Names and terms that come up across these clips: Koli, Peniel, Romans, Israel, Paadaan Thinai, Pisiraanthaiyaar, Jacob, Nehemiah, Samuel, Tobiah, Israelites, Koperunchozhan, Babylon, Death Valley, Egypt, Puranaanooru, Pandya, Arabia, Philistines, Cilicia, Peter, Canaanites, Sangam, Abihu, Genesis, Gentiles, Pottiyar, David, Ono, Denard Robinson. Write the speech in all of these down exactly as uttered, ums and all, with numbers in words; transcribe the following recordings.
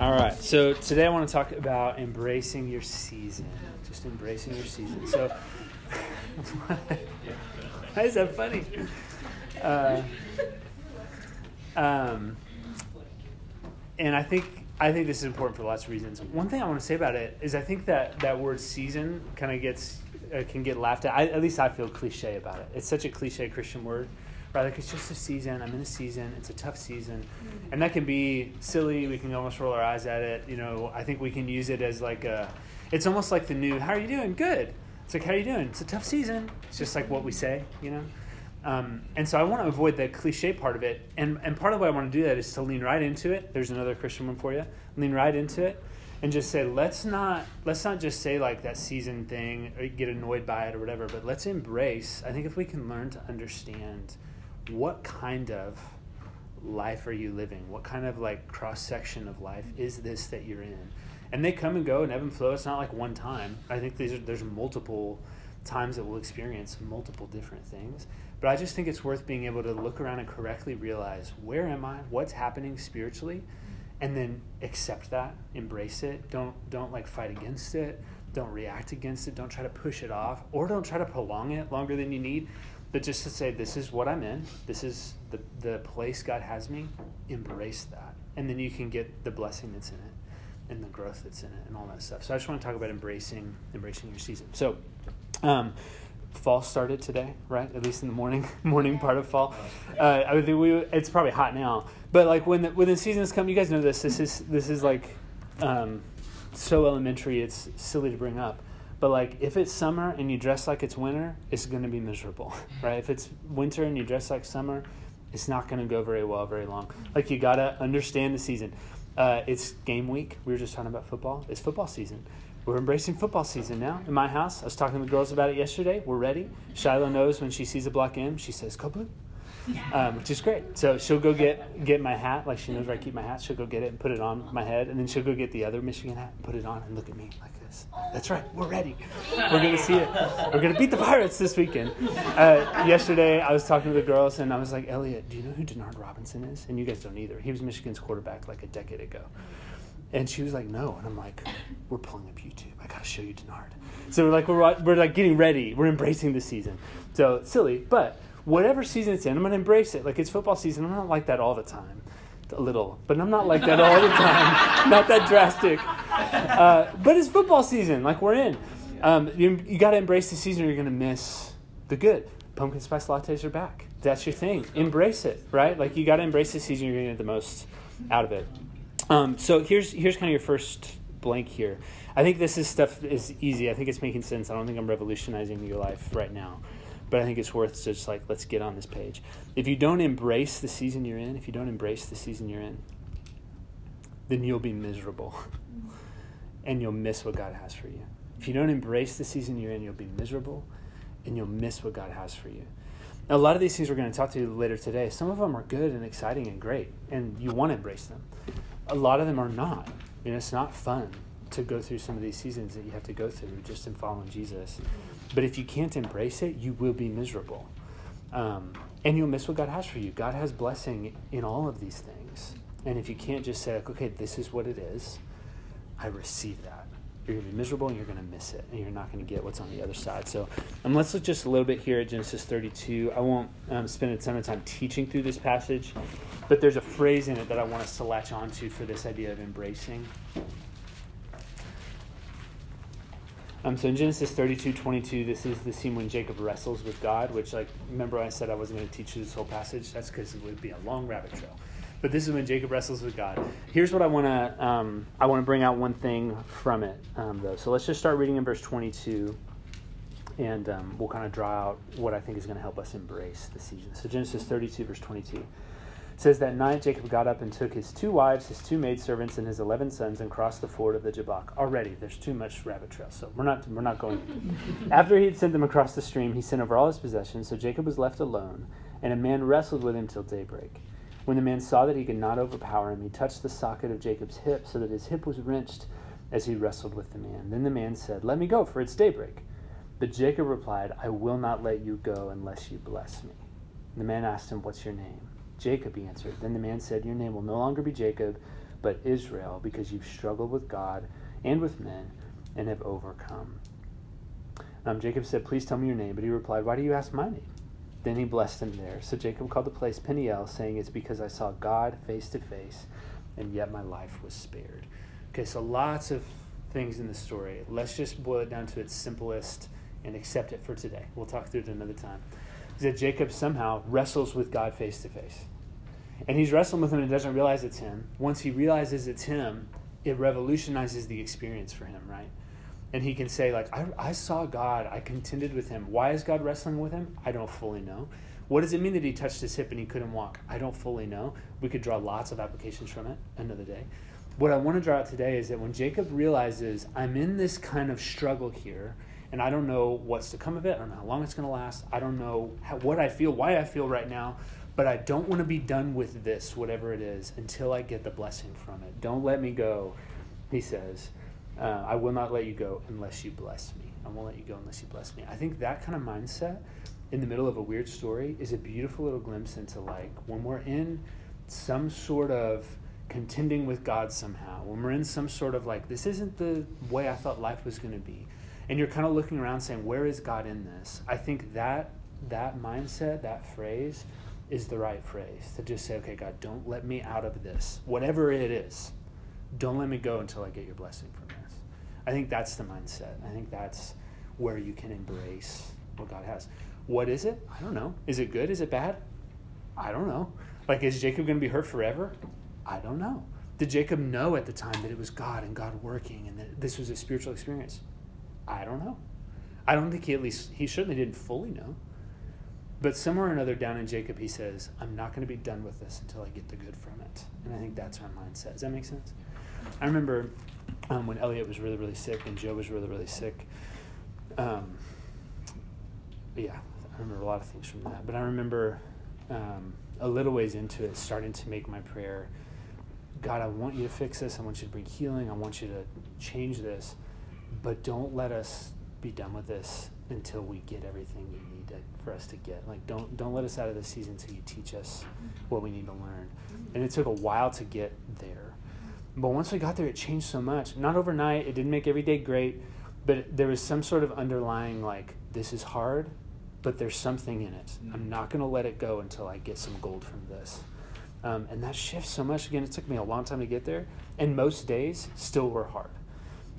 All right, so today I want to talk about embracing your season. Just embracing your season. So, why is that funny? Uh, um, and I think I think this is important for lots of reasons. One thing I want to say about it is I think that that word season kind of gets uh, can get laughed at. I, at least I feel cliche about it. It's such a cliche Christian word. Right, like it's just a season. I'm in a season. It's a tough season, and that can be silly. We can almost roll our eyes at it. You know, I think we can use it as like a. It's almost like the new. How are you doing? Good. It's like how are you doing? It's a tough season. It's just like what we say. You know, um, and so I want to avoid the cliche part of it. And and part of why I want to do that is to lean right into it. There's another Christian one for you. Lean right into it, and just say let's not let's not just say like that season thing or get annoyed by it or whatever. But let's embrace. I think if we can learn to understand. What kind of life are you living? What kind of like cross-section of life is this that you're in? And they come and go and ebb and flow. It's not like one time. I think these are, there's multiple times that we'll experience multiple different things. But I just think it's worth being able to look around and correctly realize, where am I? What's happening spiritually? And then accept that, embrace it. Don't don't like fight against it. Don't react against it. Don't try to push it off, or don't try to prolong it longer than you need. But just to say, this is what I'm in. This is the, the place God has me. Embrace that. And then you can get the blessing that's in it and the growth that's in it and all that stuff. So I just want to talk about embracing embracing your season. So um, fall started today, right? At least in the morning morning part of fall. Uh, I would think we it's probably hot now. But like when the, when the seasons come, you guys know this. This is, this is like um, so elementary, it's silly to bring up. But like if it's summer and you dress like it's winter, it's going to be miserable, right? If it's winter and you dress like summer, it's not going to go very well very long. Like you got to understand the season. Uh, it's game week. We were just talking about football. It's football season. We're embracing football season now in my house. I was talking to the girls about it yesterday. We're ready. Shiloh knows when she sees a block in, she says, "Go blue." Um, which is great. So she'll go get get my hat. Like she knows where I keep my hat. She'll go get it and put it on my head. And then she'll go get the other Michigan hat and put it on and look at me like this. That's right. We're ready. We're going to see it. We're going to beat the Pirates this weekend. Uh, yesterday I was talking to the girls and I was like, "Elliot, do you know who Denard Robinson is?" And you guys don't either. He was Michigan's quarterback like a decade ago. And she was like, "No." And I'm like, "We're pulling up YouTube. I got to show you Denard." So we're like, we're, we're like getting ready. We're embracing the season. So silly, but... whatever season it's in, I'm going to embrace it. Like, it's football season. I'm not like that all the time. A little. But I'm not like that all the time. Not that drastic. Uh, but it's football season. Like, we're in. Um, you you got to embrace the season or you're going to miss the good. Pumpkin spice lattes are back. That's your thing. Embrace it, right? Like, you got to embrace the season. You're going to get the most out of it. Um, so here's here's kind of your first blank here. I think this is stuff is easy. I think it's making sense. I don't think I'm revolutionizing your life right now. But I think it's worth just like, let's get on this page. If you don't embrace the season you're in, if you don't embrace the season you're in, then you'll be miserable. And you'll miss what God has for you. If you don't embrace the season you're in, you'll be miserable. And you'll miss what God has for you. Now, a lot of these things we're going to talk to you later today, some of them are good and exciting and great. And you want to embrace them. A lot of them are not. You know, it's not fun to go through some of these seasons that you have to go through just in following Jesus. But if you can't embrace it, you will be miserable. Um, and you'll miss what God has for you. God has blessing in all of these things. And if you can't just say, like, okay, this is what it is, I receive that. You're going to be miserable and you're going to miss it. And you're not going to get what's on the other side. So um, let's look just a little bit here at Genesis thirty-two. I won't um, spend a ton of time teaching through this passage. But there's a phrase in it that I want us to latch onto for this idea of embracing. Um, so in Genesis thirty-two twenty-two, this is the scene when Jacob wrestles with God, which, like, remember I said I wasn't going to teach you this whole passage? That's because it would be a long rabbit trail. But this is when Jacob wrestles with God. Here's what I want to um, I want to bring out one thing from it, um, though. So let's just start reading in verse twenty-two, and um, we'll kind of draw out what I think is going to help us embrace the season. So Genesis thirty-two, verse twenty-two. It says, "That night Jacob got up and took his two wives, his two maidservants, and his eleven sons, and crossed the ford of the Jabbok." Already, there's too much rabbit trail, so we're not we're not going. "After he had sent them across the stream, he sent over all his possessions, so Jacob was left alone, and a man wrestled with him till daybreak. When the man saw that he could not overpower him, he touched the socket of Jacob's hip, so that his hip was wrenched as he wrestled with the man. Then the man said, 'Let me go, for it's daybreak.' But Jacob replied, 'I will not let you go unless you bless me.' And the man asked him, 'What's your name?' 'Jacob,' he answered. Then the man said, 'Your name will no longer be Jacob, but Israel, because you've struggled with God and with men and have overcome." Um, Jacob said, "Please tell me your name." But he replied, "Why do you ask my name?" Then he blessed him there. So Jacob called the place Peniel, saying, "It's because I saw God face to face, and yet my life was spared." Okay, so lots of things in the story. Let's just boil it down to its simplest and accept it for today. We'll talk through it another time. Is that Jacob somehow wrestles with God face to face. And he's wrestling with him and doesn't realize it's him. Once he realizes it's him, it revolutionizes the experience for him, right? And he can say, like, I, I saw God. I contended with him. Why is God wrestling with him? I don't fully know. What does it mean that he touched his hip and he couldn't walk? I don't fully know. We could draw lots of applications from it another day. What I want to draw out today is that when Jacob realizes I'm in this kind of struggle here, and I don't know what's to come of it. I don't know how long it's going to last. I don't know how, what I feel, why I feel right now. But I don't want to be done with this, whatever it is, until I get the blessing from it. Don't let me go, he says. Uh, I will not let you go unless you bless me. I won't let you go unless you bless me. I think that kind of mindset in the middle of a weird story is a beautiful little glimpse into, like, when we're in some sort of contending with God somehow, when we're in some sort of, like, this isn't the way I thought life was going to be, and you're kind of looking around saying, where is God in this? I think that that mindset, that phrase, is the right phrase to just say, okay, God, don't let me out of this. Whatever it is, don't let me go until I get your blessing from this. I think that's the mindset. I think that's where you can embrace what God has. What is it? I don't know. Is it good? Is it bad? I don't know. Like, is Jacob going to be hurt forever? I don't know. Did Jacob know at the time that it was God and God working and that this was a spiritual experience? I don't know. I don't think he at least, he certainly didn't fully know. But somewhere or another down in Jacob, he says, I'm not going to be done with this until I get the good from it. And I think that's our mindset. Does that make sense? I remember um, when Elliot was really, really sick and Joe was really, really sick. Um, yeah, I remember a lot of things from that. But I remember um, a little ways into it starting to make my prayer, God, I want you to fix this. I want you to bring healing. I want you to change this. But don't let us be done with this until we get everything you need to, for us to get. Like, don't don't let us out of this season until you teach us what we need to learn. And it took a while to get there. But once we got there, it changed so much. Not overnight. It didn't make every day great. But there was some sort of underlying, like, this is hard, but there's something in it. I'm not going to let it go until I get some gold from this. Um, and that shifts so much. Again, it took me a long time to get there. And most days still were hard.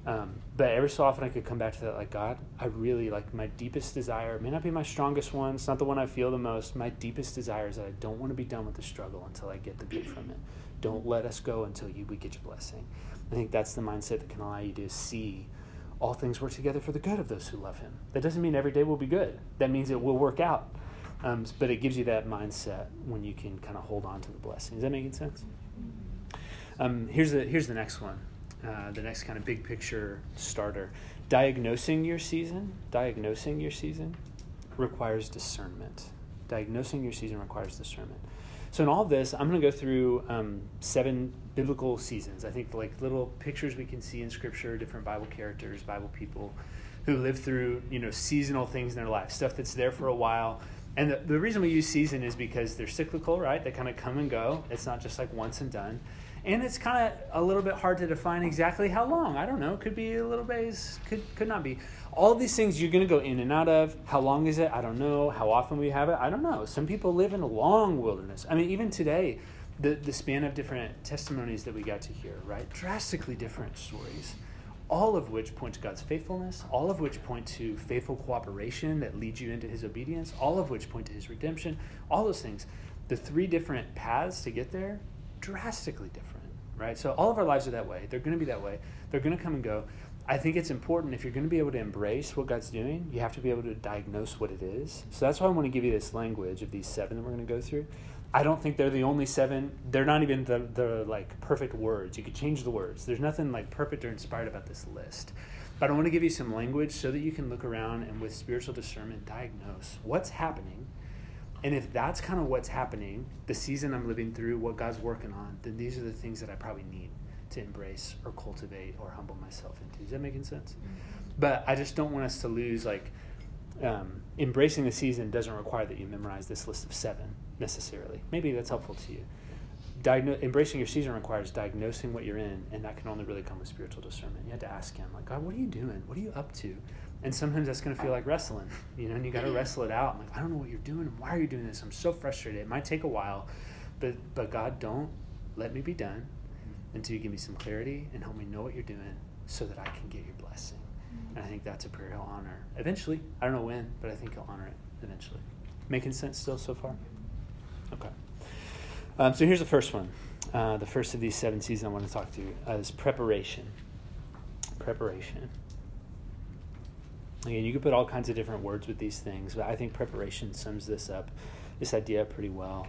Um, but every so often I could come back to that, like, God, I really, like, my deepest desire may not be my strongest one. It's not the one I feel the most. My deepest desire is that I don't want to be done with the struggle until I get the good from it. Don't let us go until you we get your blessing. I think that's the mindset that can allow you to see all things work together for the good of those who love him. That doesn't mean every day will be good. That means it will work out. Um, but it gives you that mindset when you can kind of hold on to the blessing. Is that making sense? Um, here's the, here's the next one. Uh, the next kind of big picture starter. Diagnosing your season, diagnosing your season requires discernment. Diagnosing your season requires discernment. So in all of this, I'm going to go through um, seven biblical seasons. I think, like, little pictures we can see in Scripture, different Bible characters, Bible people who live through, you know, seasonal things in their life, stuff that's there for a while. And the, the reason we use season is because they're cyclical, right? They kind of come and go. It's not just like once and done. And it's kind of a little bit hard to define exactly how long. I don't know. Could be a little ways. Could could not be. All these things you're going to go in and out of. How long is it? I don't know. How often we have it? I don't know. Some people live in a long wilderness. I mean, even today, the, the span of different testimonies that we got to hear, right? Drastically different stories, all of which point to God's faithfulness, all of which point to faithful cooperation that leads you into his obedience, all of which point to his redemption, all those things. The three different paths to get there, drastically different, right? So all of our lives are that way. They're going to be that way. They're going to come and go. I think it's important, if you're going to be able to embrace what God's doing, you have to be able to diagnose what it is. So that's why I want to give you this language of these seven that we're going to go through. I don't think they're the only seven. They're not even the, the like perfect words. You could change the words. There's nothing like perfect or inspired about this list. But I want to give you some language so that you can look around and with spiritual discernment diagnose what's happening. And if that's kind of what's happening, the season I'm living through, what God's working on, then these are the things that I probably need to embrace or cultivate or humble myself into. Is that making sense? But I just don't want us to lose, like, um, embracing the season doesn't require that you memorize this list of seven necessarily. Maybe that's helpful to you. Diagno- embracing your season requires diagnosing what you're in, and that can only really come with spiritual discernment. You have to ask him, like, God, what are you doing? What are you up to? And sometimes that's going to feel like wrestling, you know, and you got to wrestle it out. I'm like, I don't know what you're doing. And why are you doing this? I'm so frustrated. It might take a while, but but God, don't let me be done until you give me some clarity and help me know what you're doing so that I can get your blessing. And I think that's a prayer he'll honor eventually. I don't know when, but I think he'll honor it eventually. Making sense still so far? Okay. Um, so here's the first one. Uh, the first of these seven C's I want to talk to you uh, is preparation. Preparation. Again, you could put all kinds of different words with these things, but I think preparation sums this up, this idea pretty well.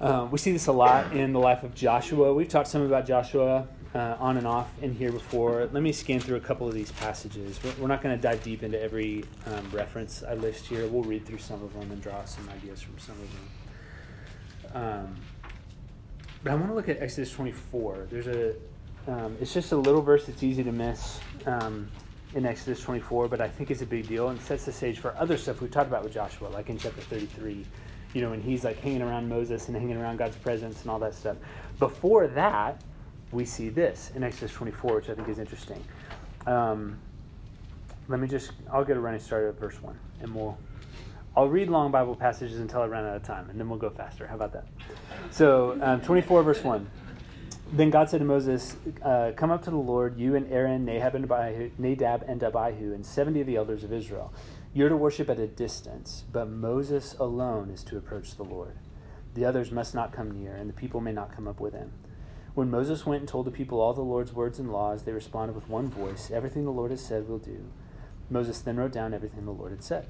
Uh, we see this a lot in the life of Joshua. We've talked some about Joshua uh, on and off in here before. Let me scan through a couple of these passages. We're, we're not going to dive deep into every um, reference I list here. We'll read through some of them and draw some ideas from some of them. Um, but I want to look at Exodus twenty-four. There's a, um, it's just a little verse that's easy to miss um, in Exodus twenty-four, but I think it's a big deal and sets the stage for other stuff we've talked about with Joshua, like in chapter thirty-three, you know, when he's like hanging around Moses and hanging around God's presence and all that stuff. Before that, we see this in Exodus twenty-four, which I think is interesting. Um, let me just, I'll get a running start at verse one, and we'll I'll read long Bible passages until I run out of time, and then we'll go faster. How about that? So, um, twenty-four, verse one. Then God said to Moses, uh, come up to the Lord, you and Aaron, Nadab and, Abihu, Nadab and Abihu, and seventy of the elders of Israel. You're to worship at a distance, but Moses alone is to approach the Lord. The others must not come near, and the people may not come up with him. When Moses went and told the people all the Lord's words and laws, they responded with one voice, everything the Lord has said we'll do. Moses then wrote down everything the Lord had said.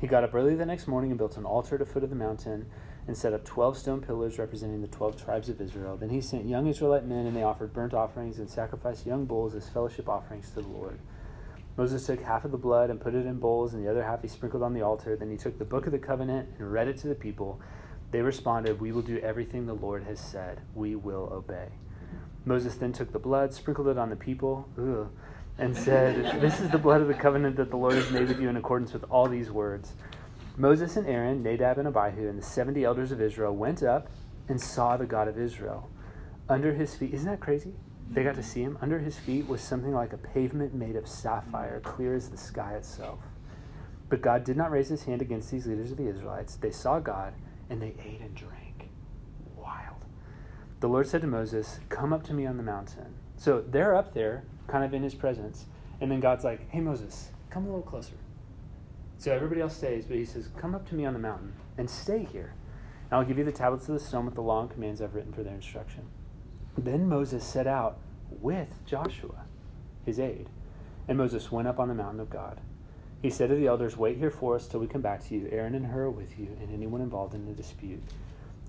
He got up early the next morning and built an altar at the foot of the mountain and set up twelve stone pillars representing the twelve tribes of Israel. Then he sent young Israelite men, and they offered burnt offerings and sacrificed young bulls as fellowship offerings to the Lord. Moses took half of the blood and put it in bowls, and the other half he sprinkled on the altar. Then he took the book of the covenant and read it to the people. They responded, we will do everything the Lord has said. We will obey. Moses then took the blood, sprinkled it on the people. Ugh. And said, this is the blood of the covenant that the Lord has made with you in accordance with all these words. Moses and Aaron, Nadab and Abihu, and the seventy elders of Israel went up and saw the God of Israel. Under his feet, isn't that crazy? They got to see him. Under his feet was something like a pavement made of sapphire, clear as the sky itself. But God did not raise his hand against these leaders of the Israelites. They saw God, and they ate and drank. Wild. The Lord said to Moses, come up to me on the mountain. So they're up there, kind of in his presence. And then God's like, hey, Moses, come a little closer. So everybody else stays, but he says, come up to me on the mountain and stay here. And I'll give you the tablets of the stone with the law and commands I've written for their instruction. Then Moses set out with Joshua, his aide. And Moses went up on the mountain of God. He said to the elders, wait here for us till we come back to you. Aaron and Hur are with you, and anyone involved in the dispute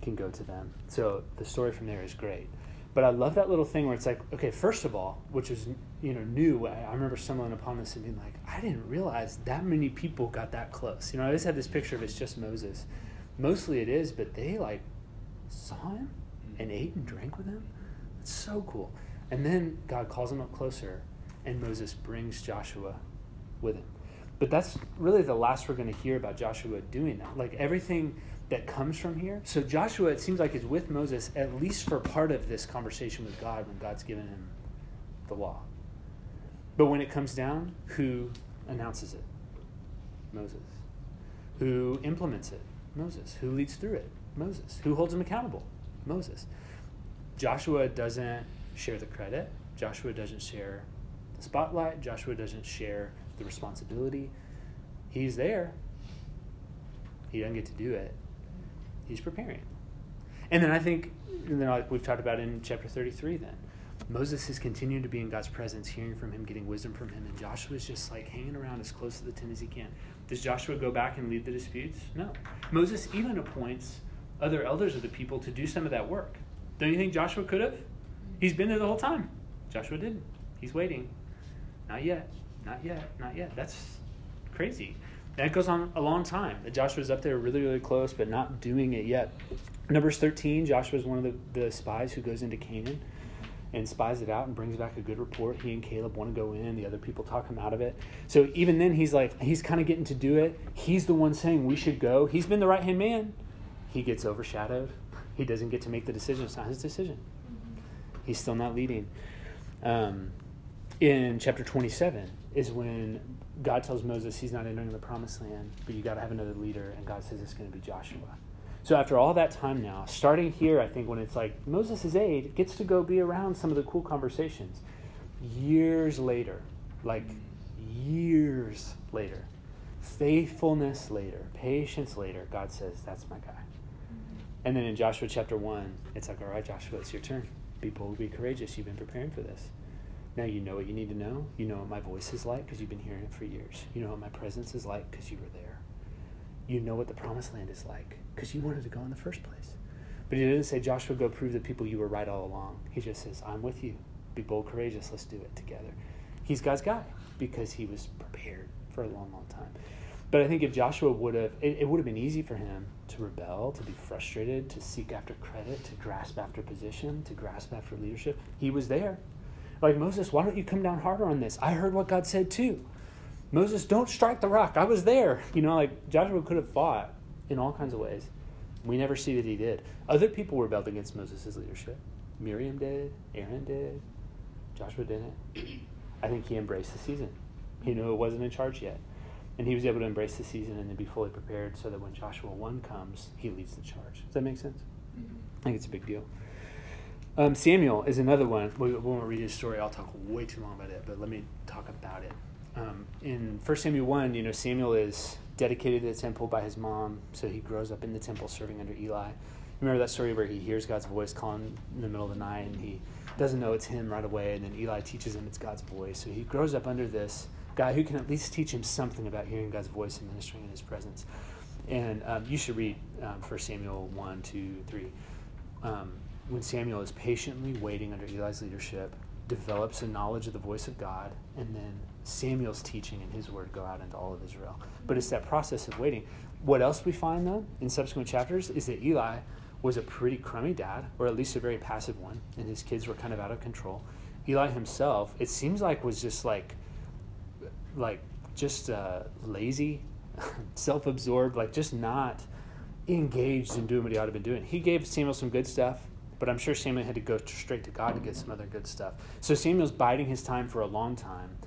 can go to them. So the story from there is great. But I love that little thing where it's like, okay, first of all, which is, you know, new. I remember stumbling upon this and being like, I didn't realize that many people got that close. You know, I always had this picture of it's just Moses. Mostly it is, but they, like, saw him and ate and drank with him. That's so cool. And then God calls him up closer, and Moses brings Joshua with him. But that's really the last we're going to hear about Joshua doing that. Like, everything that comes from here. So Joshua, it seems like, is with Moses, at least for part of this conversation with God when God's given him the law. But when it comes down, who announces it? Moses. Who implements it? Moses. Who leads through it? Moses. Who holds him accountable? Moses. Joshua doesn't share the credit. Joshua doesn't share the spotlight. Joshua doesn't share the responsibility. He's there. He doesn't get to do it. He's preparing. And then I think, you know, like we've talked about in chapter thirty-three then, Moses has continued to be in God's presence, hearing from him, getting wisdom from him, and Joshua's just like hanging around as close to the tent as he can. Does Joshua go back and lead the disputes? No. Moses even appoints other elders of the people to do some of that work. Don't you think Joshua could have? He's been there the whole time. Joshua didn't. He's waiting. Not yet. Not yet. Not yet. That's crazy. And it goes on a long time. Joshua's up there really, really close, but not doing it yet. Numbers thirteen, Joshua's one of the, the spies who goes into Canaan and spies it out and brings back a good report. He and Caleb want to go in. The other people talk him out of it. So even then, he's like, he's kind of getting to do it. He's the one saying we should go. He's been the right-hand man. He gets overshadowed. He doesn't get to make the decision. It's not his decision. He's still not leading. Um, in chapter twenty-seven is when God tells Moses he's not entering the promised land, but you got to have another leader, and God says it's going to be Joshua. So after all that time now, starting here, I think when it's like Moses' aide gets to go be around some of the cool conversations. Years later, like years later, faithfulness later, patience later, God says, that's my guy. Mm-hmm. And then in Joshua chapter one, it's like, all right, Joshua, it's your turn. Be bold, be courageous. You've been preparing for this. Now you know what you need to know. You know what my voice is like because you've been hearing it for years. You know what my presence is like because you were there. You know what the promised land is like because you wanted to go in the first place. But he didn't say, Joshua, go prove the people you were right all along. He just says, I'm with you. Be bold, courageous. Let's do it together. He's God's guy because he was prepared for a long, long time. But I think if Joshua would have, it, it would have been easy for him to rebel, to be frustrated, to seek after credit, to grasp after position, to grasp after leadership. He was there. Like, Moses, why don't you come down harder on this? I heard what God said too. Moses, don't strike the rock. I was there. You know, like, Joshua could have fought in all kinds of ways. We never see that he did. Other people rebelled against Moses' leadership. Miriam did. Aaron did. Joshua didn't. I think he embraced the season. He knew it wasn't in charge yet. And he was able to embrace the season and then be fully prepared so that when Joshua one comes, he leads the charge. Does that make sense? Mm-hmm. I think it's a big deal. Um, Samuel is another one. We, we won't read his story. I'll talk way too long about it, but let me talk about it. Um, in First Samuel one, you know, Samuel is dedicated to the temple by his mom, so he grows up in the temple serving under Eli. Remember that story where he hears God's voice calling in the middle of the night, and he doesn't know it's him right away, and then Eli teaches him it's God's voice. So he grows up under this guy who can at least teach him something about hearing God's voice and ministering in his presence. And um, you should read um, First Samuel one, two, three. Um, when Samuel is patiently waiting under Eli's leadership, develops a knowledge of the voice of God, and then Samuel's teaching and his word go out into all of Israel. But it's that process of waiting. What else we find, though, in subsequent chapters is that Eli was a pretty crummy dad, or at least a very passive one, and his kids were kind of out of control. Eli himself, it seems like, was just like, like just uh, lazy, self-absorbed, like just not engaged in doing what he ought to be doing. He gave Samuel some good stuff, but I'm sure Samuel had to go straight to God to get some other good stuff. So Samuel's biding his time for a long time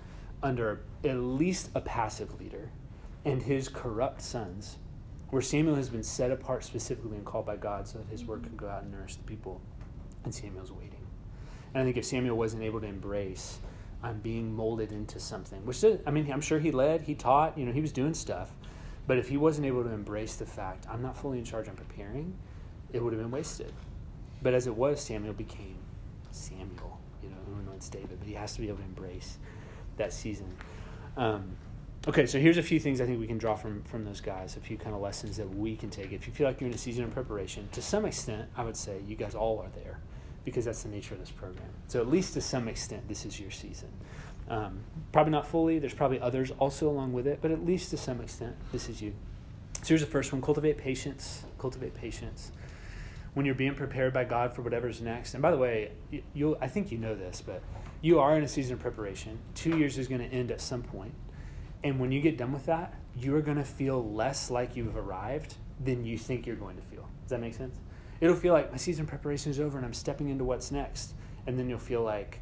under at least a passive leader and his corrupt sons, where Samuel has been set apart specifically and called by God so that his word can go out and nourish the people, and Samuel's waiting. And I think if Samuel wasn't able to embrace, I'm being molded into something, which did, I mean, I'm sure he led, he taught, you know, he was doing stuff. But if he wasn't able to embrace the fact, I'm not fully in charge, I'm preparing, it would have been wasted. But as it was, Samuel became Samuel, you know, who anoints David. But he has to be able to embrace that season. Um, okay, so here's a few things I think we can draw from, from those guys, a few kind of lessons that we can take. If you feel like you're in a season of preparation, to some extent, I would say you guys all are there, because that's the nature of this program. So at least to some extent, this is your season. Um, probably not fully. There's probably others also along with it, but at least to some extent, this is you. So here's the first one. Cultivate patience. Cultivate patience. When you're being prepared by God for whatever's next, and by the way, you, you'll, I think you know this, but you are in a season of preparation. Two years is going to end at some point. And when you get done with that, you're going to feel less like you've arrived than you think you're going to feel. Does that make sense? It'll feel like my season preparation is over and I'm stepping into what's next. And then you'll feel like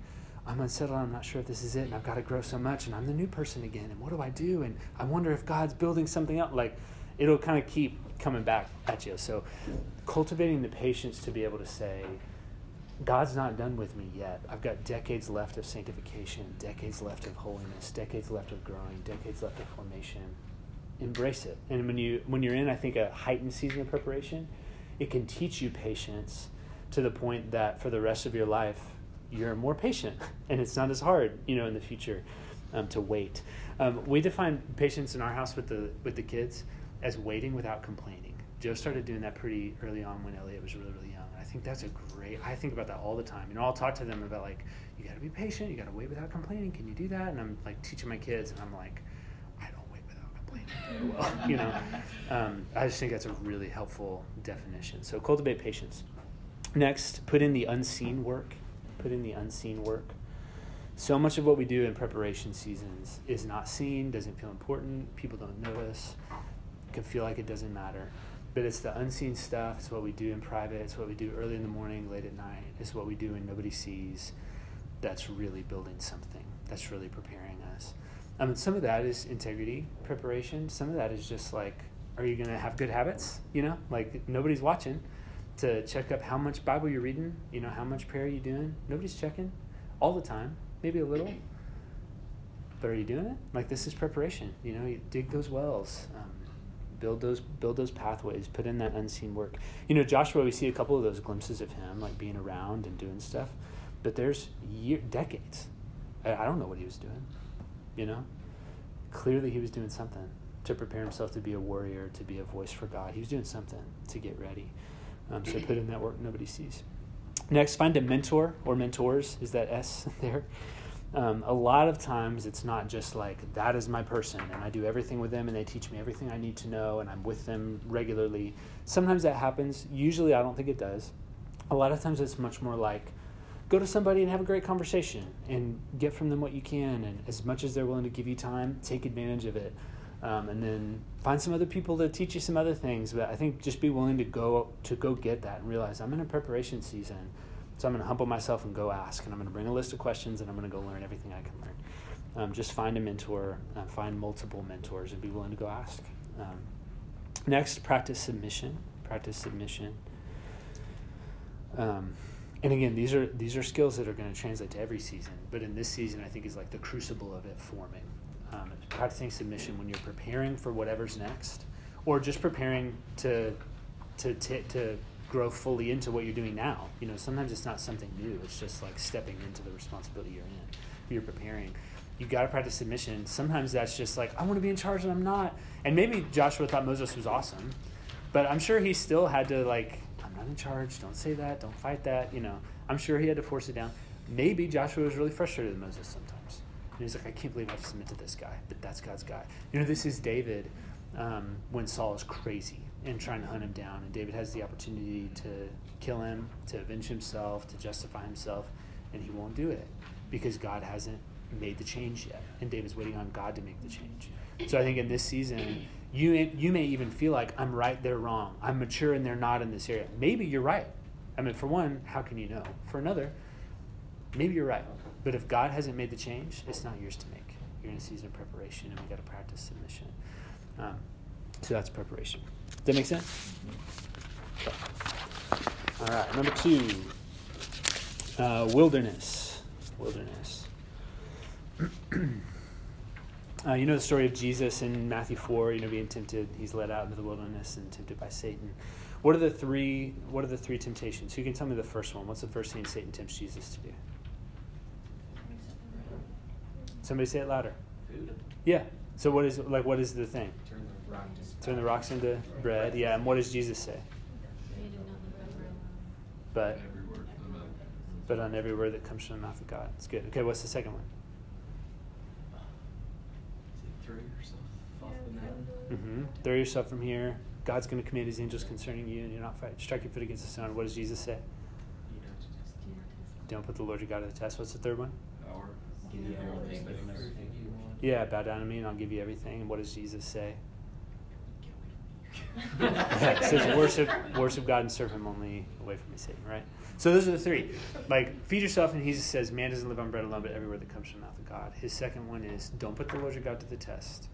I'm unsettled, I'm not sure if this is it, and I've got to grow so much, and I'm the new person again, and what do I do? And I wonder if God's building something up. Like, it'll kind of keep coming back at you. So cultivating the patience to be able to say, God's not done with me yet. I've got decades left of sanctification, decades left of holiness, decades left of growing, decades left of formation. Embrace it. And when you when you're in, I think, a heightened season of preparation, it can teach you patience to the point that for the rest of your life, you're more patient, and it's not as hard, you know, in the future um, to wait. Um, we define patience in our house with the with the kids as waiting without complaining. Joe started doing that pretty early on when Elliot was really, really young. And I think that's a great, I think about that all the time. You know, I'll talk to them about, like, you gotta be patient, you gotta wait without complaining, can you do that? And I'm like teaching my kids, and I'm like, well, you know, um, I just think that's a really helpful definition. So cultivate patience. Next, put in the unseen work. Put in the unseen work. So much of what we do in preparation seasons is not seen, doesn't feel important, people don't notice, can feel like it doesn't matter. But it's the unseen stuff. It's what we do in private. It's what we do early in the morning, late at night. It's what we do when nobody sees. That's really building something. That's really preparing us. I mean, some of that is integrity, preparation. Some of that is just like, are you going to have good habits? You know, like nobody's watching to check up how much Bible you're reading, you know, how much prayer you're doing. Nobody's checking all the time, maybe a little. But are you doing it? Like, this is preparation. You know, you dig those wells. Um, Build those build those pathways, put in that unseen work. You know, Joshua, we see a couple of those glimpses of him, like being around and doing stuff. But there's year, decades. I don't know what he was doing, you know. Clearly he was doing something to prepare himself to be a warrior, to be a voice for God. He was doing something to get ready. Um, so put in that work nobody sees. Next, find a mentor or mentors. Is that S there? Um, a lot of times it's not just like, that is my person and I do everything with them and they teach me everything I need to know and I'm with them regularly. Sometimes that happens. Usually I don't think it does. A lot of times it's much more like, go to somebody and have a great conversation and get from them what you can, and as much as they're willing to give you time, take advantage of it. Um, and then find some other people to teach you some other things. But I think just be willing to go to go get that and realize, I'm in a preparation season. So I'm going to humble myself and go ask, and I'm going to bring a list of questions, and I'm going to go learn everything I can learn. Um, just find a mentor, uh, find multiple mentors, and be willing to go ask. Um, next, practice submission. Practice submission. Um, and again, these are these are skills that are going to translate to every season, but in this season, I think is like the crucible of it forming. Um, practicing submission when you're preparing for whatever's next, or just preparing to to to. to grow fully into what you're doing now. You know, sometimes it's not something new. It's just like stepping into the responsibility you're in. You're preparing. You've got to practice submission. Sometimes that's just like, I want to be in charge and I'm not. And maybe Joshua thought Moses was awesome, but I'm sure he still had to like, I'm not in charge. Don't say that. Don't fight that. You know, I'm sure he had to force it down. Maybe Joshua was really frustrated with Moses sometimes. And he's like, I can't believe I have to submit to this guy, but that's God's guy. You know, this is David um, when Saul is crazy and trying to hunt him down, and David has the opportunity to kill him, to avenge himself, to justify himself, and he won't do it because God hasn't made the change yet, and David's waiting on God to make the change. So I think in this season, you you may even feel like, I'm right, they're wrong, I'm mature and they're not in this area. Maybe you're right. I mean, for one, how can you know? For another, maybe you're right, but if God hasn't made the change, it's not yours to make. You're in a season of preparation, and we got to practice submission. Um, so that's preparation. Does that make sense? All right, number two, uh, wilderness. Wilderness. uh, you know the story of Jesus in Matthew four, you know, being tempted. He's led out into the wilderness and tempted by Satan. What are the three, what are the three temptations? Who can tell me the first one? What's the first thing Satan tempts Jesus to do? Somebody say it louder. Food. Yeah. So what is, like, what is the thing? Turn the rock to Turn the rocks into bread. Yeah, and what does Jesus say? But, but on every word that comes from the mouth of God. It's good. Okay, what's the second one? Throw yourself off the net. Mm-hmm. Throw yourself from here. God's going to command his angels concerning you, and you're not fighting. Strike your foot against the stone. What does Jesus say? Don't put the Lord your God to the test. What's the third one? Yeah, bow down to me, and I'll give you everything. And what does Jesus say? It says worship worship God and serve him only, away from me, Satan, right? So those are the three. Like, feed yourself, and he says, man doesn't live on bread alone, but every word that comes from the mouth of God. His second one is, don't put the Lord your God to the test.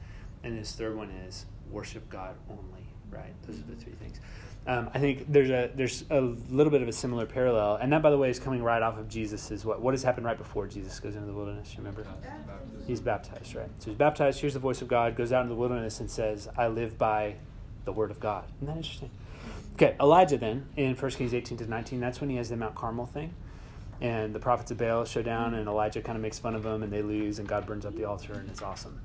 And his third one is, worship God only, right? Those are the three things. Um, I think there's a there's a little bit of a similar parallel. And that, by the way, is coming right off of Jesus' what? What has happened right before Jesus goes into the wilderness, you remember? Baptized. He's baptized, right? So he's baptized, hears the voice of God, goes out into the wilderness and says, I live by the word of God. Isn't that interesting? Okay, Elijah then, in First Kings eighteen to nineteen, that's when he has the Mount Carmel thing. And the prophets of Baal show down, and Elijah kind of makes fun of them, and they lose, and God burns up the altar, and it's awesome.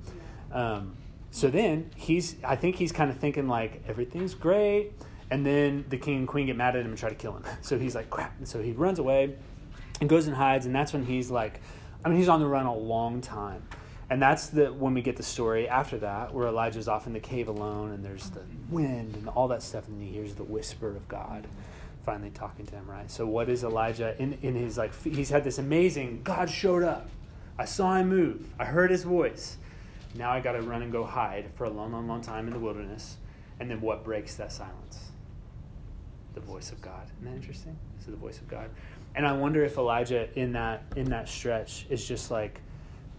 Um, so then, he's, I think he's kind of thinking, like, everything's great. And then the king and queen get mad at him and try to kill him. So he's like, crap. And so he runs away and goes and hides, and that's when he's like, I mean, he's on the run a long time. And that's the when we get the story after that, where Elijah's off in the cave alone, and there's the wind and all that stuff, and he hears the whisper of God finally talking to him, right? So what is Elijah in, in his, like, he's had this amazing, God showed up. I saw him move. I heard his voice. Now I got to run and go hide for a long, long, long time in the wilderness. And then what breaks that silence? The voice of God. Isn't that interesting? This is the voice of God. And I wonder if Elijah in that in that stretch is just like,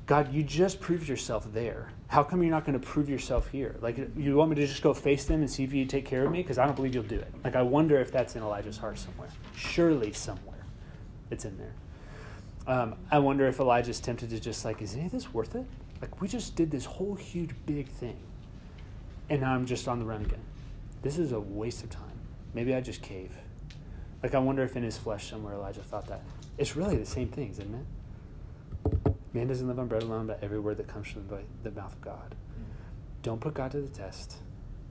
God, you just proved yourself there. How come you're not going to prove yourself here? Like, you want me to just go face them and see if you take care of me? Because I don't believe you'll do it. Like, I wonder if that's in Elijah's heart somewhere. Surely somewhere it's in there. Um, I wonder if Elijah's tempted to just like, is any of this worth it? Like, we just did this whole huge big thing. And now I'm just on the run again. This is a waste of time. Maybe I just cave. Like, I wonder if in his flesh somewhere Elijah thought that. It's really the same things, isn't it? Man doesn't live on bread alone, but every word that comes from the mouth of God. Don't put God to the test.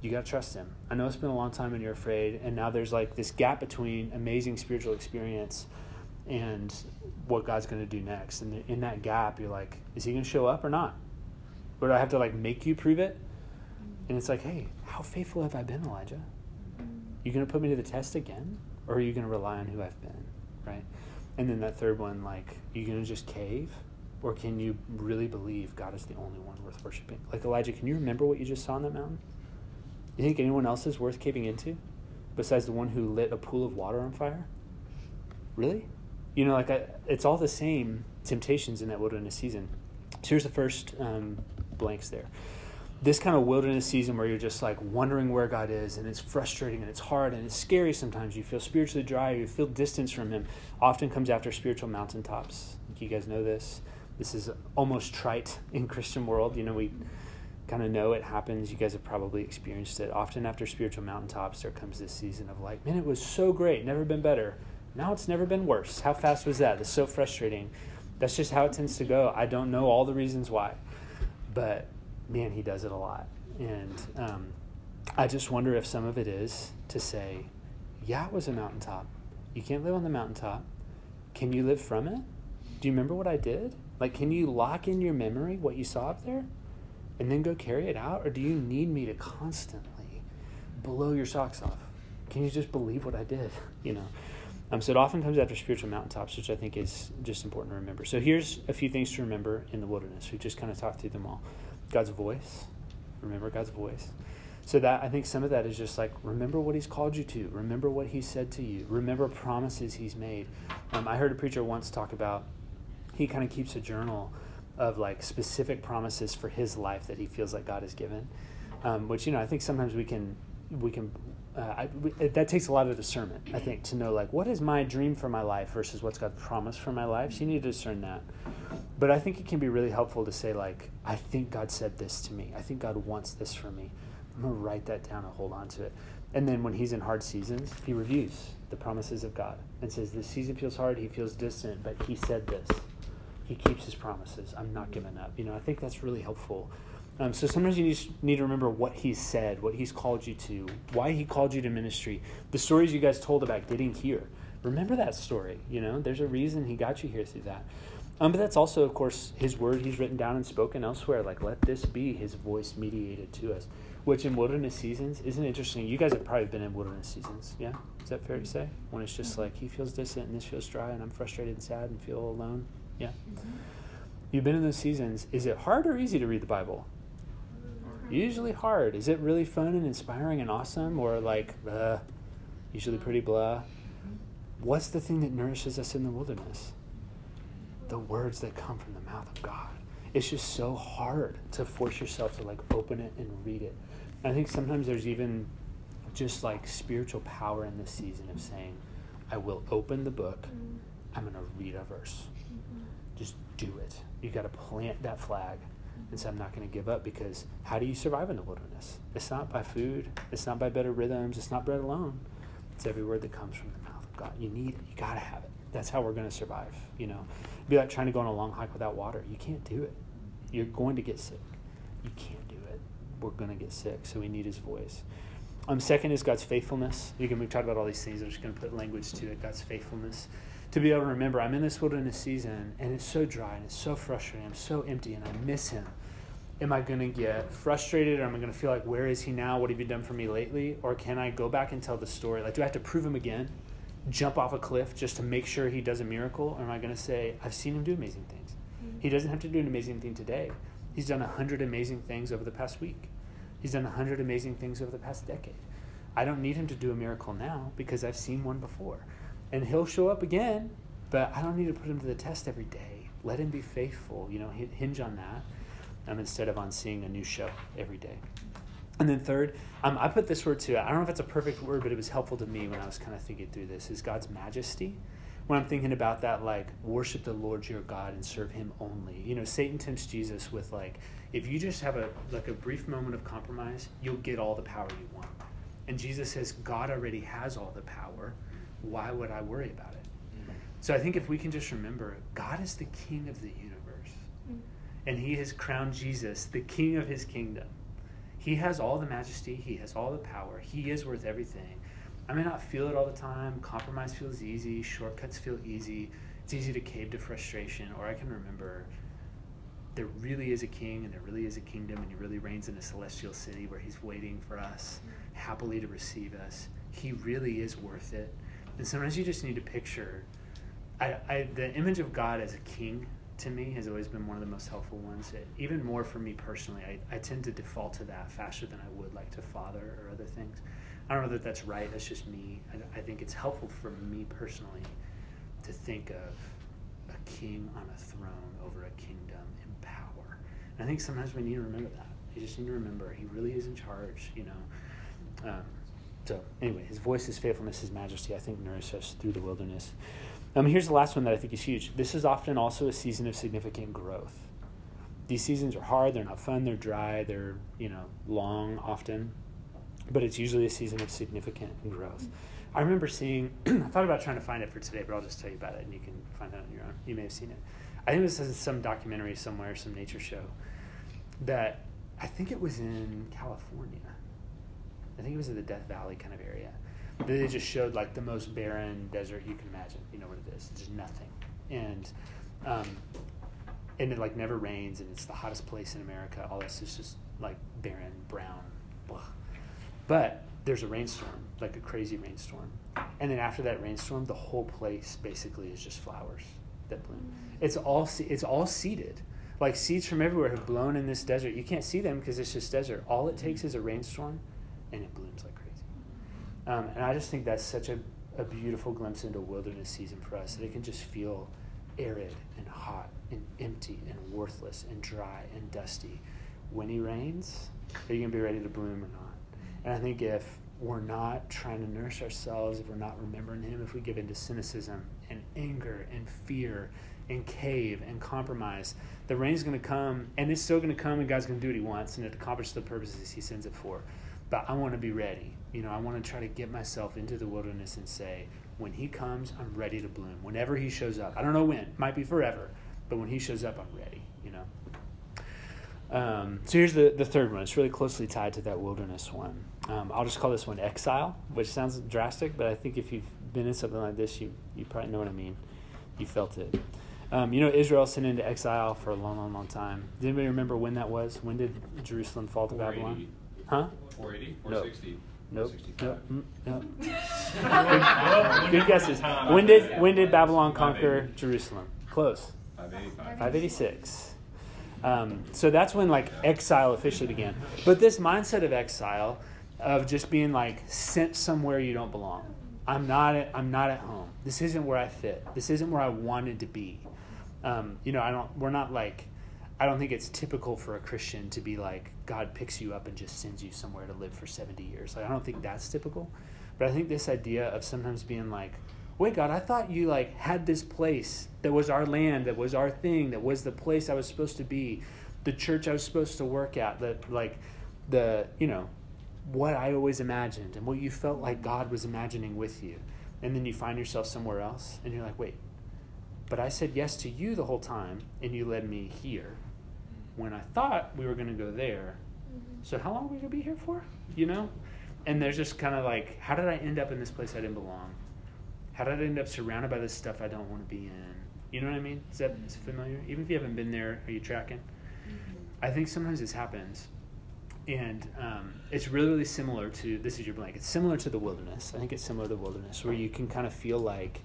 You got to trust him. I know it's been a long time and you're afraid, and now there's like this gap between amazing spiritual experience and what God's going to do next. And in that gap, you're like, is he going to show up or not? Or do I have to like make you prove it? And it's like, hey, how faithful have I been, Elijah? You going to put me to the test again? Or are you going to rely on who I've been, right? And then that third one, like, are you going to just cave? Or can you really believe God is the only one worth worshiping? Like, Elijah, can you remember what you just saw on that mountain? You think anyone else is worth caving into besides the one who lit a pool of water on fire? Really? You know, like, I, it's all the same temptations in that wilderness season. So here's the first um, blanks there. This kind of wilderness season where you're just like wondering where God is, and it's frustrating and it's hard and it's scary sometimes. You feel spiritually dry, you feel distance from him, often comes after spiritual mountaintops. You guys know this. This is almost trite in Christian world. You know, we kind of know it happens. You guys have probably experienced it. Often after spiritual mountaintops, there comes this season of like, man, it was so great, never been better. Now it's never been worse. How fast was that? That's so frustrating. That's just how it tends to go. I don't know all the reasons why, but man, he does it a lot. And um, I just wonder if some of it is to say, yeah, it was a mountaintop. You can't live on the mountaintop. Can you live from it? Do you remember what I did? Like, can you lock in your memory what you saw up there and then go carry it out? Or do you need me to constantly blow your socks off? Can you just believe what I did? You know? Um, so it often comes after spiritual mountaintops, which I think is just important to remember. So here's a few things to remember in the wilderness. We just kind of talked through them all. God's voice. Remember God's voice. So that, I think some of that is just like, remember what he's called you to. Remember what he said to you. Remember promises he's made. Um, I heard a preacher once talk about, he kind of keeps a journal of like specific promises for his life that he feels like God has given. Um, which, you know, I think sometimes we can, we can, uh, I, we, that takes a lot of discernment, I think, to know like, what is my dream for my life versus what's God's promise for my life? So you need to discern that. But I think it can be really helpful to say, like, I think God said this to me. I think God wants this for me. I'm going to write that down and hold on to it. And then when he's in hard seasons, he reviews the promises of God and says, this season feels hard, he feels distant, but he said this. He keeps his promises. I'm not giving up. You know, I think that's really helpful. Um, so sometimes you just need to remember what he said, what he's called you to, why he called you to ministry, the stories you guys told about getting here. Remember that story. You know, there's a reason he got you here through that. Um, but that's also, of course, his word he's written down and spoken elsewhere. Like, let this be his voice mediated to us, which in wilderness seasons isn't interesting. You guys have probably been in wilderness seasons, yeah? Is that fair to say? When it's just like, he feels distant and this feels dry and I'm frustrated and sad and feel alone, yeah? Mm-hmm. You've been in those seasons. Is it hard or easy to read the Bible? Hard. Usually hard. Is it really fun and inspiring and awesome, or like, uh, usually pretty blah? What's the thing that nourishes us in the wilderness? The words that come from the mouth of God. It's just so hard to force yourself to like open it and read it. And I think sometimes there's even just like spiritual power in this season of saying, I will open the book, I'm gonna read a verse. Just do it. You gotta plant that flag and say, I'm not gonna give up, because how do you survive in the wilderness? It's not by food, it's not by better rhythms, it's not bread alone. It's every word that comes from the mouth of God. You need it, you gotta have it. That's how we're going to survive, you know. It'd be like trying to go on a long hike without water. You can't do it. You're going to get sick. You can't do it. We're going to get sick, so we need his voice. Um, second is God's faithfulness. You can, we talked about all these things. I'm just going to put language to it, God's faithfulness. To be able to remember, I'm in this wilderness season, and it's so dry, and it's so frustrating, I'm so empty, and I miss him. Am I going to get frustrated, or am I going to feel like, where is he now? What have you done for me lately? Or can I go back and tell the story? Like, do I have to prove him again? Jump off a cliff just to make sure he does a miracle? Or am I going to say, I've seen him do amazing things. Mm-hmm. He doesn't have to do an amazing thing today. He's done a hundred amazing things over the past week. He's done a hundred amazing things over the past decade. I don't need him to do a miracle now because I've seen one before. And he'll show up again, but I don't need to put him to the test every day. Let him be faithful. You know, hinge on that um, instead of on seeing a new show every day. And then third, um, I put this word too. I don't know if it's a perfect word, but it was helpful to me when I was kind of thinking through this, is God's majesty. When I'm thinking about that, like, worship the Lord your God and serve him only. You know, Satan tempts Jesus with, like, if you just have a like a brief moment of compromise, you'll get all the power you want. And Jesus says, God already has all the power. Why would I worry about it? Mm-hmm. So I think if we can just remember, God is the king of the universe. Mm-hmm. And he has crowned Jesus the king of his kingdom. He has all the majesty. He has all the power. He is worth everything. I may not feel it all the time. Compromise feels easy. Shortcuts feel easy. It's easy to cave to frustration. Or I can remember, there really is a king, and there really is a kingdom, and he really reigns in a celestial city where he's waiting for us, happily to receive us. He really is worth it. And sometimes you just need to picture, I, I, the image of God as a king to me has always been one of the most helpful ones. It, even more for me personally, I, I tend to default to that faster than I would like to Father or other things. I don't know that that's right. That's just me. I, I think it's helpful for me personally to think of a king on a throne over a kingdom in power. And I think sometimes we need to remember that. You just need to remember he really is in charge, you know. Um, so anyway, his voice, his faithfulness, his majesty, I think, nourishes us through the wilderness. Um, here's the last one that I think is huge. This is often also a season of significant growth. These seasons are hard. They're not fun. They're dry. They're, you know, long often. But it's usually a season of significant growth. I remember seeing, I thought about trying to find it for today, but I'll just tell you about it, and you can find it on your own. You may have seen it. I think this is some documentary somewhere, some nature show, that I think it was in California. I think it was in the Death Valley kind of area. They just showed, like, the most barren desert you can imagine. You know what it is. Just nothing. And um, and it, like, never rains, and it's the hottest place in America. All this is just, like, barren, brown, blah. But there's a rainstorm, like a crazy rainstorm. And then after that rainstorm, the whole place basically is just flowers that bloom. It's all it's all seeded. Like, seeds from everywhere have blown in this desert. You can't see them because it's just desert. All it takes is a rainstorm, and it blooms like crazy. Um, and I just think that's such a, a beautiful glimpse into wilderness season for us, that it can just feel arid and hot and empty and worthless and dry and dusty. When he rains, are you going to be ready to bloom or not? And I think if we're not trying to nourish ourselves, if we're not remembering him, if we give into cynicism and anger and fear and cave and compromise, the rain's going to come, and it's still going to come, and God's going to do what he wants, and it accomplishes the purposes he sends it for. But I want to be ready. You know, I want to try to get myself into the wilderness and say, when he comes, I'm ready to bloom. Whenever he shows up. I don't know when. It might be forever. But when he shows up, I'm ready, you know. Um, so here's the, the third one. It's really closely tied to that wilderness one. Um, I'll just call this one exile, which sounds drastic, but I think if you've been in something like this, you, you probably know what I mean. You felt it. Um, you know, Israel sent into exile for a long, long, long time. Does anybody remember when that was? When did Jerusalem fall to Babylon? Huh? four eighty? four sixty? Nope. Nope. Nope. Nope. Good guesses. When did, when did Babylon conquer Jerusalem? Close. five eighty-six. Um, so that's when, like, exile officially began. But this mindset of exile, of just being, like, sent somewhere you don't belong. I'm not at, I'm not at home. This isn't where I fit. This isn't where I wanted to be. Um, you know, I don't. We're not like. I don't think it's typical for a Christian to be like, God picks you up and just sends you somewhere to live for seventy years. Like, I don't think that's typical. But I think this idea of sometimes being like, wait, God, I thought you, like, had this place that was our land, that was our thing, that was the place I was supposed to be, the church I was supposed to work at, that, like, the, you know, what I always imagined and what you felt like God was imagining with you. And then you find yourself somewhere else, and you're like, wait, but I said yes to you the whole time, and you led me here when I thought we were going to go there. Mm-hmm. So how long are we going to be here for? You know? And there's just kind of like, how did I end up in this place I didn't belong? How did I end up surrounded by this stuff I don't want to be in? You know what I mean? Is that is familiar? Even if you haven't been there, are you tracking? Mm-hmm. I think sometimes this happens. And um, it's really, really similar to, this is your blank, it's similar to the wilderness. I think it's similar to the wilderness, where you can kind of feel like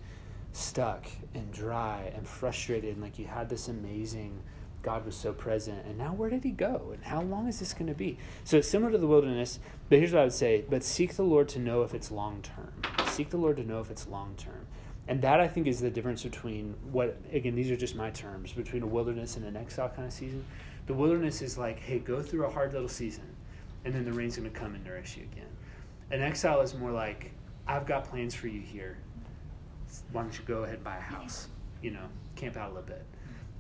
stuck and dry and frustrated, and like you had this amazing God was so present, and now where did he go, and how long is this going to be? So it's similar to the wilderness, but here's what I would say: but seek the Lord to know if it's long term. Seek the Lord to know if it's long term. And that, I think, is the difference between what, again, these are just my terms, between a wilderness and an exile kind of season. The wilderness is like, hey, go through a hard little season, and then the rain's going to come and nourish you again. An exile is more like, I've got plans for you here. Why don't you go ahead and buy a house, you know, camp out a little bit.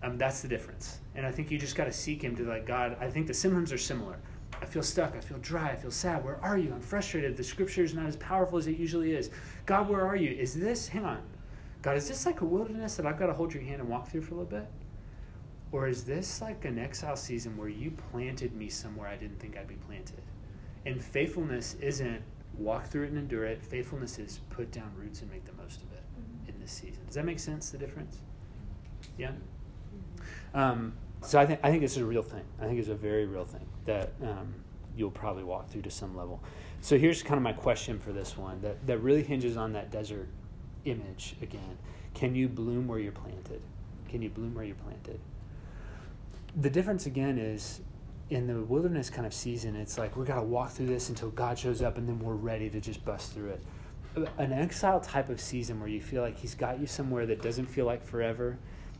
Um, that's the difference. And I think you just got to seek him to, like, God, I think the symptoms are similar. I feel stuck. I feel dry. I feel sad. Where are you? I'm frustrated. The scripture is not as powerful as it usually is. God, where are you? Is this, hang on. God, is this like a wilderness that I've got to hold your hand and walk through for a little bit? Or is this like an exile season where you planted me somewhere I didn't think I'd be planted? And faithfulness isn't walk through it and endure it. Faithfulness is put down roots and make the most of it in this season. Does that make sense, the difference? Yeah? Um, so I think I think it's a real thing. I think it's a very real thing that um, you'll probably walk through to some level. So here's kind of my question for this one that, that really hinges on that desert image again. Can you bloom where you're planted? Can you bloom where you're planted? The difference again is, in the wilderness kind of season, it's like we've got to walk through this until God shows up, and then we're ready to just bust through it. An exile type of season where you feel like he's got you somewhere that doesn't feel like forever.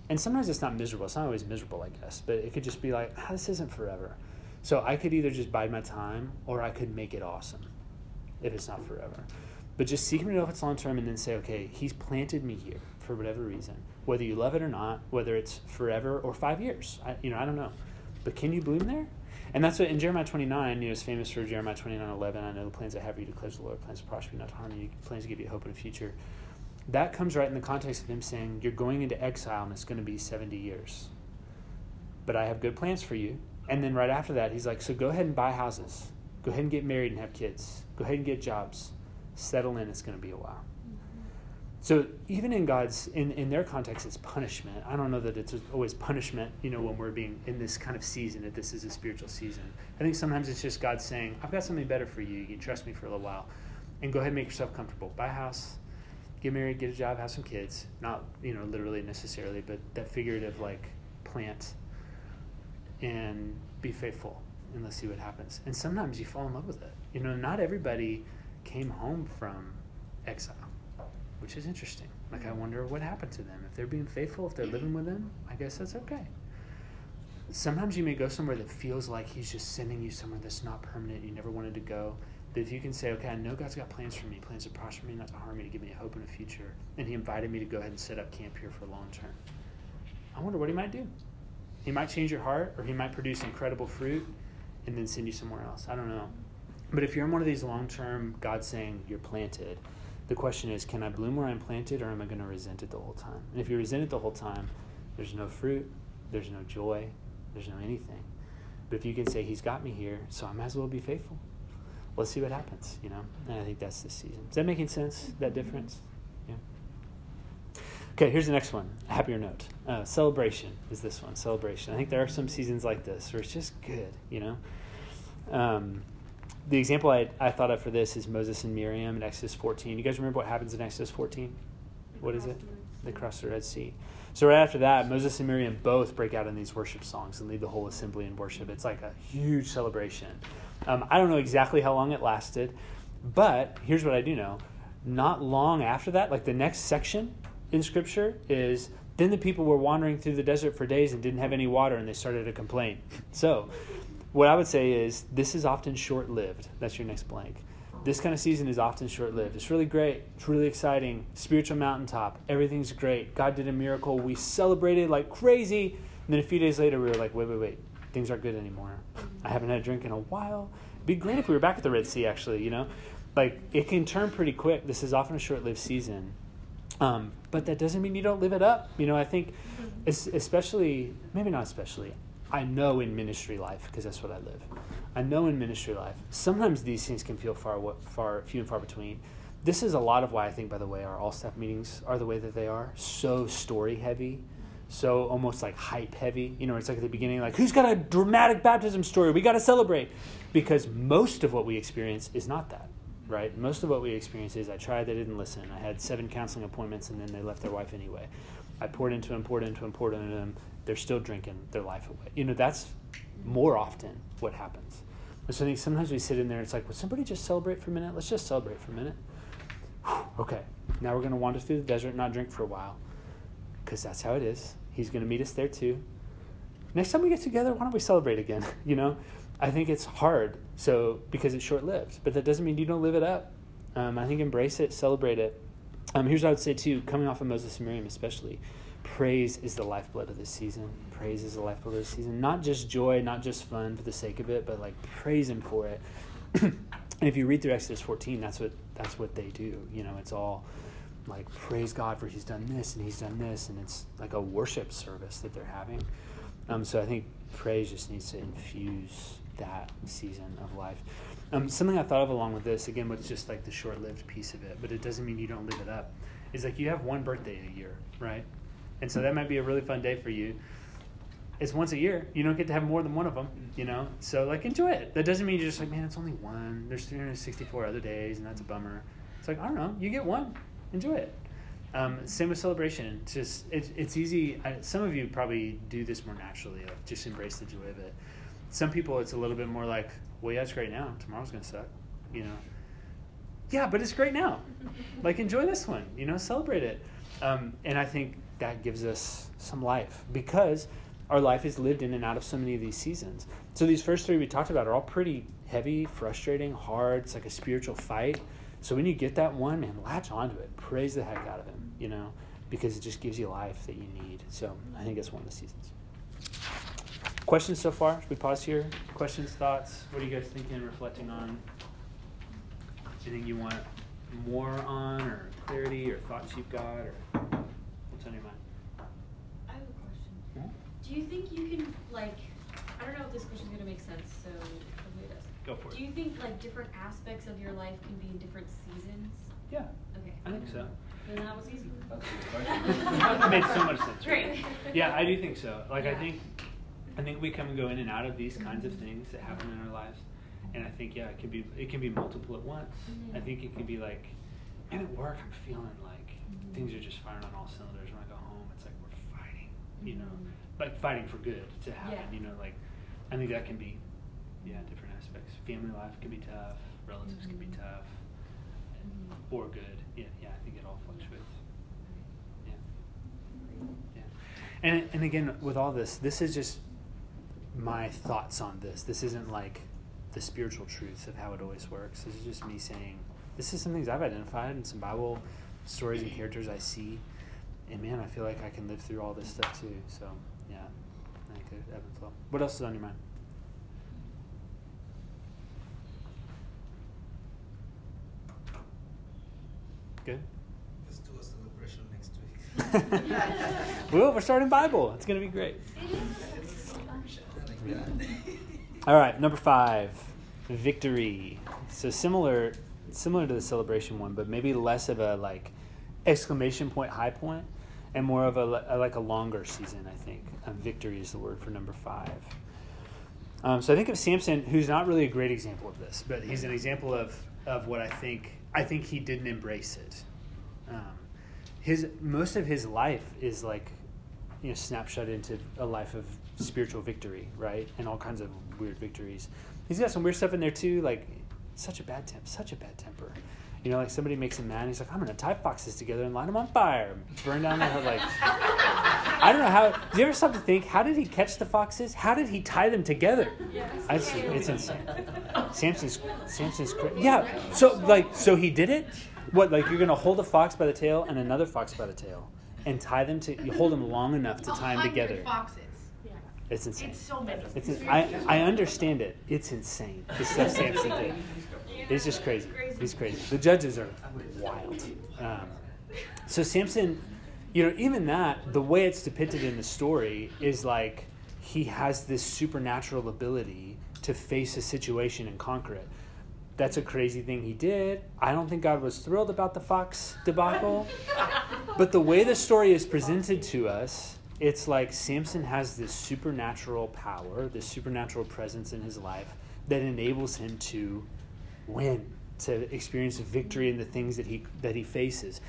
And sometimes it's not miserable. It's not always miserable, I guess. But it could just be like, ah, this isn't forever. So I could either just bide my time, or I could make it awesome if it's not forever. But just seek him to know if it's long term, and then say, okay, he's planted me here for whatever reason. Whether you love it or not, whether it's forever or five years. I, you know, I don't know. But can you bloom there? And that's what in Jeremiah twenty-nine, you know, it's famous for Jeremiah twenty-nine eleven. I know the plans I have for you, declares the Lord, plans to prosper you, not to harm you, plans to give you hope and a future. That comes right in the context of him saying, you're going into exile and it's going to be seventy years. But I have good plans for you. And then right after that, he's like, so go ahead and buy houses. Go ahead and get married and have kids. Go ahead and get jobs. Settle in, it's going to be a while. So even in God's, in, in their context, it's punishment. I don't know that it's always punishment, you know, when we're being in this kind of season, that this is a spiritual season. I think sometimes it's just God saying, I've got something better for you. You can trust me for a little while. And go ahead and make yourself comfortable. Buy a house, get married, get a job, have some kids. Not, you know, literally necessarily, but that figurative, like, plant and be faithful and let's see what happens. And sometimes you fall in love with it. You know, not everybody came home from exile, which is interesting. Like, I wonder what happened to them. If they're being faithful, if they're living with him, I guess that's okay. Sometimes you may go somewhere that feels like he's just sending you somewhere that's not permanent, you never wanted to go. But if you can say, okay, I know God's got plans for me, plans to prosper me, not to harm me, to give me a hope and a future, and he invited me to go ahead and set up camp here for long term. I wonder what he might do. He might change your heart, or he might produce incredible fruit and then send you somewhere else. I don't know. But if you're in one of these long-term, God's saying you're planted, the question is, can I bloom where I'm planted, or am I going to resent it the whole time? And if you resent it the whole time, there's no fruit, there's no joy, there's no anything. But if you can say, he's got me here, so I might as well be faithful. Let's see what happens, you know? And I think that's this season. Is that making sense, that difference? Yeah. Okay, here's the next one, happier note. Uh, celebration is this one, celebration. I think there are some seasons like this where it's just good, you know? Um... The example I, I thought of for this is Moses and Miriam in Exodus fourteen. You guys remember what happens in Exodus fourteen? What is it? They cross the Red Sea. So right after that, Moses and Miriam both break out in these worship songs and lead the whole assembly in worship. It's like a huge celebration. Um, I don't know exactly how long it lasted, but here's what I do know. Not long after that, like the next section in Scripture is, then the people were wandering through the desert for days and didn't have any water, and they started to complain. So what I would say is, this is often short-lived. That's your next blank. This kind of season is often short-lived. It's really great. It's really exciting. Spiritual mountaintop. Everything's great. God did a miracle. We celebrated like crazy. And then a few days later, we were like, wait, wait, wait. Things aren't good anymore. I haven't had a drink in a while. It'd be great if we were back at the Red Sea, actually, you know? Like, it can turn pretty quick. This is often a short-lived season. Um, but that doesn't mean you don't live it up. You know, I think especially, maybe not especially, I know in ministry life, because that's what I live. I know in ministry life, sometimes these things can feel far, far, few and far between. This is a lot of why I think, by the way, our all-staff meetings are the way that they are. So story-heavy, so almost like hype-heavy. You know, it's like at the beginning, like, who's got a dramatic baptism story? We got to celebrate. Because most of what we experience is not that, right? Most of what we experience is, I tried, they didn't listen. I had seven counseling appointments, and then they left their wife anyway. I poured into them, poured into them, poured into them. they're still drinking their life away. You know, that's more often what happens. So I think sometimes we sit in there, it's like, would somebody just celebrate for a minute? Let's just celebrate for a minute. Whew, okay, now we're going to wander through the desert and not drink for a while, because that's how it is. He's going to meet us there too. Next time we get together, why don't we celebrate again? You know, I think it's hard so because it's short-lived, but that doesn't mean you don't live it up. Um, I think embrace it, celebrate it. Um, here's what I would say too, coming off of Moses and Miriam especially. Praise is the lifeblood of this season. Praise is the lifeblood of this season. Not just joy, not just fun for the sake of it, but like praise Him for it. And if you read through Exodus fourteen, that's what that's what they do. You know, it's all like praise God for He's done this and He's done this, and it's like a worship service that they're having. Um, so I think praise just needs to infuse that season of life. Um, something I thought of along with this, again, was just like the short-lived piece of it, but it doesn't mean you don't live it up. It's like you have one birthday a year, right? And so that might be a really fun day for you. It's once a year. You don't get to have more than one of them, you know? So, like, enjoy it. That doesn't mean you're just like, man, it's only one. There's three hundred sixty-four other days, and that's a bummer. It's like, I don't know. You get one. Enjoy it. Um, same with celebration. It's just it, it's easy. I, some of you probably do this more naturally, like just embrace the joy of it. Some people, it's a little bit more like, well, yeah, it's great now. Tomorrow's going to suck, you know? Yeah, but it's great now. Like, enjoy this one, you know? Celebrate it. Um, and I think that gives us some life, because our life is lived in and out of so many of these seasons. So these first three we talked about are all pretty heavy, frustrating, hard. It's like a spiritual fight. So when you get that one, man, latch onto it. Praise the heck out of Him, you know, because it just gives you life that you need. So I think it's one of the seasons. Questions so far? Should we pause here? Questions, thoughts? What are you guys thinking, reflecting on? Anything you want more on, or clarity, or thoughts you've got, or what's on your mind? I have a question. Yeah? Do you think you can, like, I don't know if this question's going to make sense, so hopefully it does. Go for it. Do you think, like, different aspects of your life can be in different seasons? Yeah. Okay. I think so. Then that was easy. That's That made so much sense. Right? Right. Yeah, I do think so. Like, yeah. I think I think we come and go in and out of these kinds of things that happen in our lives. And I think, yeah, it can be, it can be multiple at once. Mm-hmm. I think it can be like, man, at work I'm feeling like mm-hmm. things are just firing on all cylinders. When I go home, it's like we're fighting, you know, mm-hmm. like fighting for good to happen, yeah. you know, like I think that can be, yeah, different aspects. Family life can be tough, relatives mm-hmm. can be tough, and, mm-hmm. or good. Yeah, yeah, I think it all fluctuates. Yeah. Yeah. And, and again, with all this, this is just my thoughts on this. This isn't like the spiritual truths of how it always works. This is just me saying, this is some things I've identified and some Bible stories and characters I see. And man, I feel like I can live through all this stuff too. So yeah, I could ebb and flow. What else is on your mind? Good? Let's do a celebration next week. Well, we're starting Bible. It's going to be great. Yeah. All right, number five, victory. So similar similar to the celebration one, but maybe less of a like exclamation point, high point, and more of a, a like a longer season, I think. Um, victory is the word for number five. Um, so I think of Samson, who's not really a great example of this, but he's an example of, of what I think, I think he didn't embrace it. Um, his most of his life is like, you know, snapshot into a life of spiritual victory, right? And all kinds of weird victories. He's got some weird stuff in there too, like such a bad temp, such a bad temper. You know, like somebody makes him mad and he's like, I'm gonna tie boxes together and light them on fire, burn down the hood. Like, I don't know how. Do you ever stop to think, how did he catch the foxes? How did he tie them together? Yes. I see, it's insane. Samson's, Samson's crazy. Yeah. So like, so he did it. What? Like you're gonna hold a fox by the tail and another fox by the tail, and tie them to, you hold them long enough to tie them together. Foxes. It's insane. It's so many. It's in, I, I understand it. It's insane. This stuff Samson did. It's just crazy. He's crazy. The judges are wild. Um, so Samson, you know, even that, the way it's depicted in the story is like he has this supernatural ability to face a situation and conquer it. That's a crazy thing he did. I don't think God was thrilled about the fox debacle. But the way the story is presented to us, it's like Samson has this supernatural power, this supernatural presence in his life that enables him to win, to experience victory in the things that he that he faces.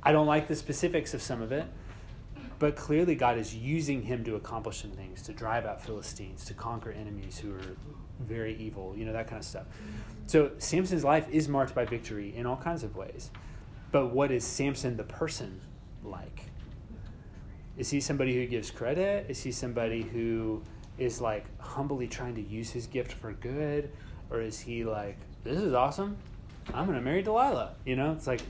I don't like the specifics of some of it, But clearly God is using him to accomplish some things, to drive out Philistines, to conquer enemies who are very evil, you know, that kind of stuff. So Samson's life is marked by victory in all kinds of ways. But what is Samson the person like? Is he somebody who gives credit? Is he somebody who is like humbly trying to use his gift for good? Or is he like, this is awesome, I'm going to marry Delilah? You know, it's like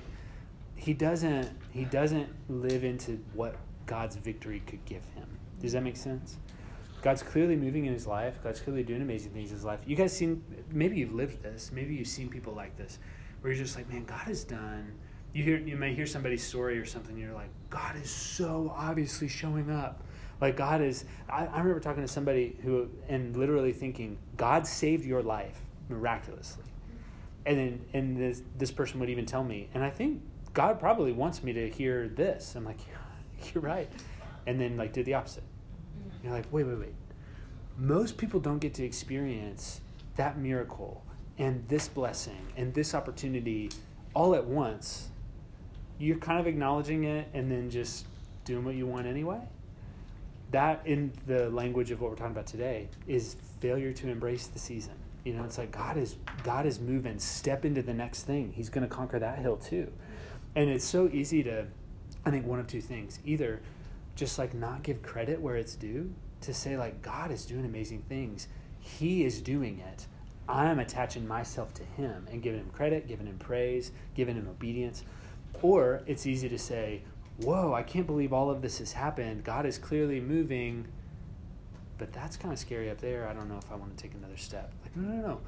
he doesn't he doesn't live into what God's victory could give him. Does that make sense? God's clearly moving in his life. God's clearly doing amazing things in his life. You guys seen, maybe you've lived this. Maybe you've seen people like this where you're just like, man, God has done. You hear, you may hear somebody's story or something, and you're like, God is so obviously showing up. Like God is, I, I remember talking to somebody who, and literally thinking, God saved your life miraculously. And then and this, this person would even tell me, and I think God probably wants me to hear this. I'm like, yeah, you're right. And then like did the opposite. And you're like, wait, wait, wait. Most people don't get to experience that miracle and this blessing and this opportunity all at once. You're kind of acknowledging it and then just doing what you want anyway. That, in the language of what we're talking about today, is failure to embrace the season. You know, it's like God is God is moving. Step into the next thing. He's going to conquer that hill too. And it's so easy to, I think, one of two things. Either just like not give credit where it's due, to say like God is doing amazing things. He is doing it. I'm attaching myself to him and giving him credit, giving him praise, giving him obedience. Or it's easy to say, whoa, I can't believe all of this has happened. God is clearly moving, but that's kind of scary up there. I don't know if I want to take another step. Like, no, no, no.